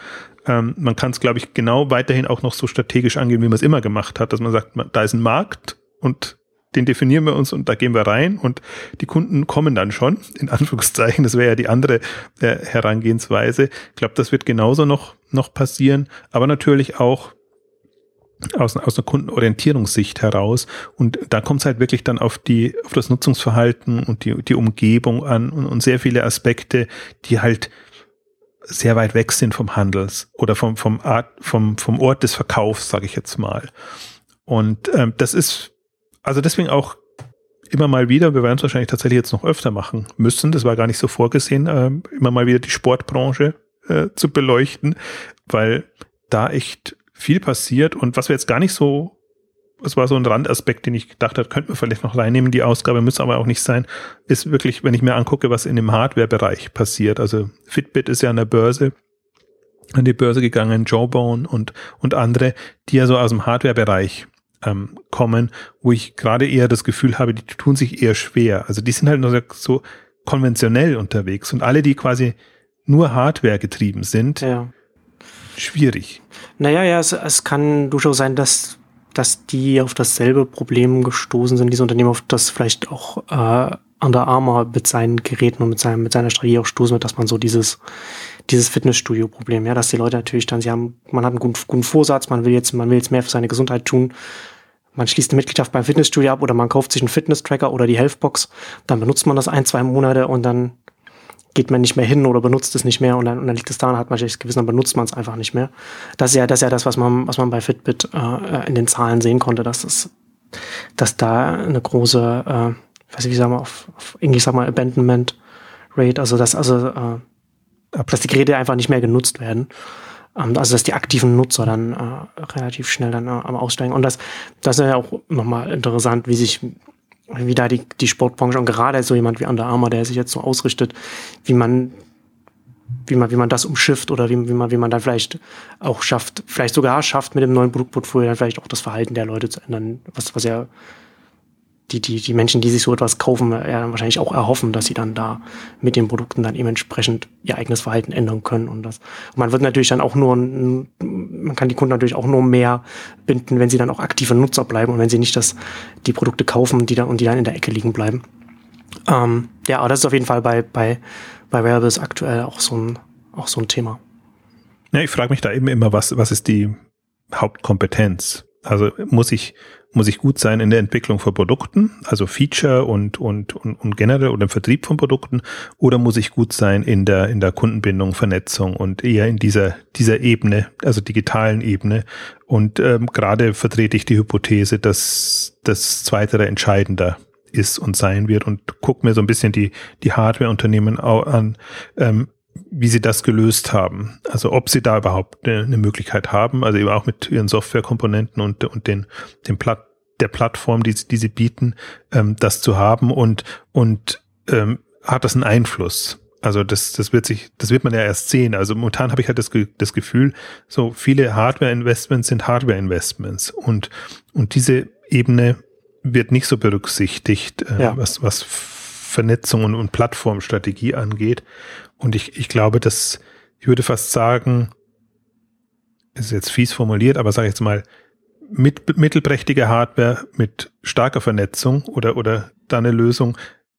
Ähm, man kann es, glaube ich, genau weiterhin auch noch so strategisch angehen, wie man es immer gemacht hat, dass man sagt, man, da ist ein Markt und den definieren wir uns und da gehen wir rein und die Kunden kommen dann schon, in Anführungszeichen. Das wäre ja die andere äh, Herangehensweise. Ich glaube, das wird genauso noch noch passieren, aber natürlich auch aus, aus einer Kundenorientierungssicht heraus. Und da kommt es halt wirklich dann auf die auf das Nutzungsverhalten und die die Umgebung an und, und sehr viele Aspekte, die halt sehr weit weg sind vom Handels oder vom vom Art, vom vom Ort des Verkaufs, sage ich jetzt mal. Und ähm, das ist Also deswegen auch immer mal wieder, wir werden es wahrscheinlich tatsächlich jetzt noch öfter machen müssen, das war gar nicht so vorgesehen, äh, immer mal wieder die Sportbranche äh, zu beleuchten, weil da echt viel passiert und was wir jetzt gar nicht so, es war so ein Randaspekt, den ich gedacht habe, könnten wir vielleicht noch reinnehmen, die Ausgabe müsste aber auch nicht sein, ist wirklich, wenn ich mir angucke, was in dem Hardware-Bereich passiert, also Fitbit ist ja an der Börse, an die Börse gegangen, Jawbone und, und andere, die ja so aus dem Hardware-Bereich kommen, wo ich gerade eher das Gefühl habe, die tun sich eher schwer. Also die sind halt noch so konventionell unterwegs und alle, die quasi nur Hardware getrieben sind, ja. schwierig. Naja, ja, es, es kann durchaus sein, dass, dass die auf dasselbe Problem gestoßen sind, diese Unternehmen, auf das vielleicht auch äh, Under Armour mit seinen Geräten und mit, seinem, mit seiner Strategie auch stoßen wird, dass man so dieses dieses Fitnessstudio-Problem, ja, dass die Leute natürlich dann, sie haben, man hat einen guten, guten Vorsatz, man will jetzt, man will jetzt mehr für seine Gesundheit tun, man schließt eine Mitgliedschaft beim Fitnessstudio ab oder man kauft sich einen Fitness-Tracker oder die Healthbox, dann benutzt man das ein, zwei Monate und dann geht man nicht mehr hin oder benutzt es nicht mehr und dann, und dann liegt es daran, hat man schlechtes Gewissen, dann benutzt man es einfach nicht mehr. Das ist ja das, ist ja das was, man, was man bei Fitbit äh, in den Zahlen sehen konnte, dass, das, dass da eine große, äh, weiß ich, wie sagen wir, auf, auf Englisch sagen wir Abandonment Rate, also dass, also, äh, dass die Geräte einfach nicht mehr genutzt werden. Ähm, also dass die aktiven Nutzer dann äh, relativ schnell dann äh, am Aussteigen. Und das, das ist ja auch nochmal interessant, wie sich... wie da die, die Sportbranche und gerade so jemand wie Under Armour, der sich jetzt so ausrichtet, wie man, wie man, wie man das umschifft oder wie, wie man, wie man dann vielleicht auch schafft, vielleicht sogar schafft mit dem neuen Produktportfolio dann vielleicht auch das Verhalten der Leute zu ändern, was, was ja die, die, die Menschen, die sich so etwas kaufen, ja dann wahrscheinlich auch erhoffen, dass sie dann da mit den Produkten dann eben entsprechend ihr eigenes Verhalten ändern können und das. Und man wird natürlich dann auch nur, man kann die Kunden natürlich auch nur mehr binden, wenn sie dann auch aktive Nutzer bleiben und wenn sie nicht das, die Produkte kaufen, die dann, und die dann in der Ecke liegen bleiben. Ähm, ja, aber das ist auf jeden Fall bei, bei, bei Wearables aktuell auch so ein, auch so ein Thema. Ja, ich frage mich da eben immer, was, was ist die Hauptkompetenz? Also muss ich, muss ich gut sein in der Entwicklung von Produkten, also Feature und, und, und, und generell oder im Vertrieb von Produkten, oder muss ich gut sein in der, in der Kundenbindung, Vernetzung und eher in dieser, dieser Ebene, also digitalen Ebene. Und ähm, gerade vertrete ich die Hypothese, dass das Zweite entscheidender ist und sein wird und guck mir so ein bisschen die, die Hardware-Unternehmen an, ähm, wie sie das gelöst haben, also ob sie da überhaupt eine Möglichkeit haben, also eben auch mit ihren Softwarekomponenten und und den dem Platt der Plattform, die sie, die sie bieten, ähm, das zu haben und und ähm, hat das einen Einfluss? Also das das wird sich das wird man ja erst sehen. Also momentan habe ich halt das das Gefühl, so viele Hardware-Investments sind Hardware-Investments und und diese Ebene wird nicht so berücksichtigt, äh, ja. was was Vernetzung und, und Plattformstrategie angeht. Und ich, ich glaube, dass, ich würde fast sagen, ist jetzt fies formuliert, aber sage ich jetzt mal, mit, mittelprächtige Hardware mit starker Vernetzung oder, oder da eine Lösung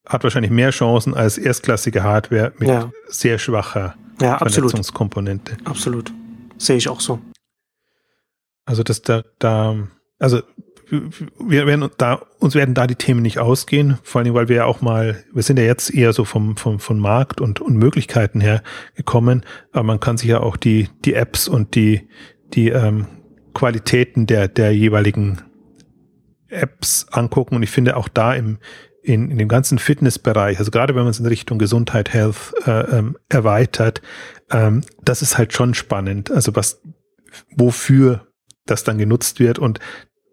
hat wahrscheinlich mehr Chancen als erstklassige Hardware mit ja. sehr schwacher ja, Vernetzungskomponente. Absolut. Sehe ich auch so. Also, dass da, da, also, wir werden da, uns werden da die Themen nicht ausgehen, vor allem, weil wir ja auch mal, wir sind ja jetzt eher so vom, vom, von Markt und, und Möglichkeiten her gekommen, aber man kann sich ja auch die, die Apps und die, die, ähm, Qualitäten der, der jeweiligen Apps angucken und ich finde auch da im, in, in dem ganzen Fitnessbereich, also gerade wenn man es in Richtung Gesundheit, Health, äh, ähm, erweitert, ähm, das ist halt schon spannend, also was, wofür das dann genutzt wird und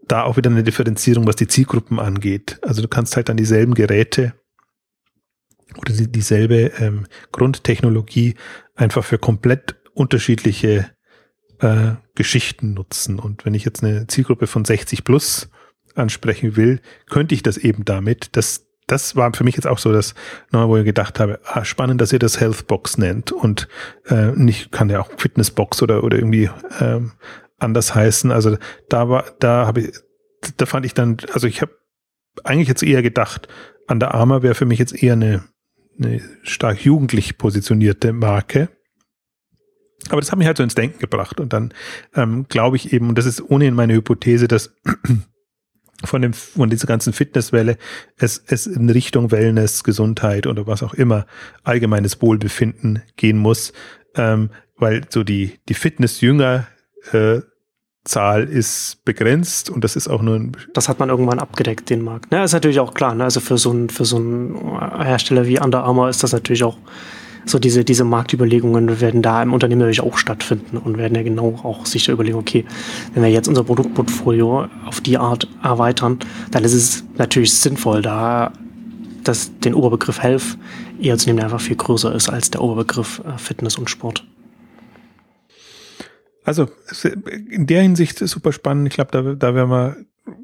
da auch wieder eine Differenzierung, was die Zielgruppen angeht. Also du kannst halt dann dieselben Geräte oder dieselbe ähm, Grundtechnologie einfach für komplett unterschiedliche äh, Geschichten nutzen. Und wenn ich jetzt eine Zielgruppe von sechzig plus ansprechen will, könnte ich das eben damit. Das, das war für mich jetzt auch so, dass nochmal, wo ich gedacht habe, ah, spannend, dass ihr das Healthbox nennt und äh, nicht kann ja auch Fitnessbox oder, oder irgendwie ähm, anders heißen. Also da war, da habe ich, da fand ich dann, also ich habe eigentlich jetzt eher gedacht, Under Armour wäre für mich jetzt eher eine, eine stark jugendlich positionierte Marke. Aber das hat mich halt so ins Denken gebracht. Und dann ähm, glaube ich eben, und das ist ohnehin meine Hypothese, dass von dem, von dieser ganzen Fitnesswelle es, es in Richtung Wellness, Gesundheit oder was auch immer, allgemeines Wohlbefinden gehen muss, ähm, weil so die, die Fitnessjünger äh, Zahl ist begrenzt und das ist auch nur ein... Das hat man irgendwann abgedeckt, den Markt. Ja, ist natürlich auch klar, ne? Also für so einen, für so einen Hersteller wie Under Armour ist das natürlich auch so, diese, diese Marktüberlegungen werden da im Unternehmen natürlich auch stattfinden und werden ja genau auch sich überlegen, okay, wenn wir jetzt unser Produktportfolio auf die Art erweitern, dann ist es natürlich sinnvoll, da das, den Oberbegriff Health eher zu nehmen, der einfach viel größer ist als der Oberbegriff Fitness und Sport. Also in der Hinsicht super spannend. Ich glaube, da, da werden wir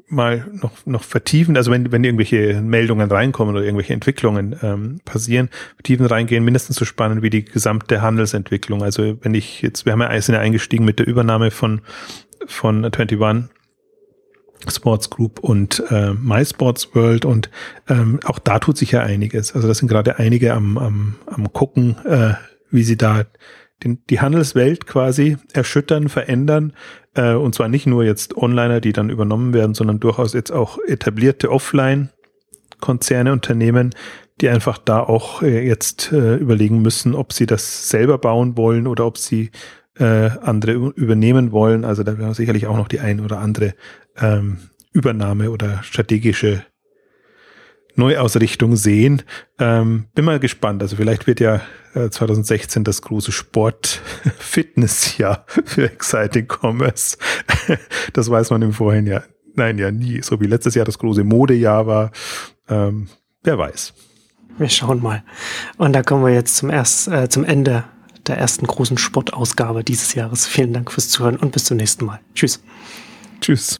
mal noch, noch vertiefen. Also wenn, wenn irgendwelche Meldungen reinkommen oder irgendwelche Entwicklungen ähm, passieren, vertiefen reingehen, mindestens so spannend wie die gesamte Handelsentwicklung. Also wenn ich jetzt, wir haben ja, sind ja eingestiegen mit der Übernahme von, von einundzwanzig Sports Group und äh, MySports World und ähm, auch da tut sich ja einiges. Also da sind gerade einige am, am, am gucken, äh, wie sie da den, die Handelswelt quasi erschüttern, verändern. Äh, und zwar nicht nur jetzt Onliner, die dann übernommen werden, sondern durchaus jetzt auch etablierte Offline-Konzerne, Unternehmen, die einfach da auch äh, jetzt äh, überlegen müssen, ob sie das selber bauen wollen oder ob sie äh, andere übernehmen wollen. Also da werden wir sicherlich auch noch die ein oder andere ähm, Übernahme oder strategische Neuausrichtung sehen. Ähm, bin mal gespannt. Also vielleicht wird ja äh, zwanzig sechzehn das große Sport-Fitness-Jahr für Exciting Commerce. Das weiß man im Vorhinein ja. Nein, ja nie. So wie letztes Jahr das große Modejahr war. Ähm, wer weiß. Wir schauen mal. Und da kommen wir jetzt zum, erst, äh, zum Ende der ersten großen Sportausgabe dieses Jahres. Vielen Dank fürs Zuhören und bis zum nächsten Mal. Tschüss. Tschüss.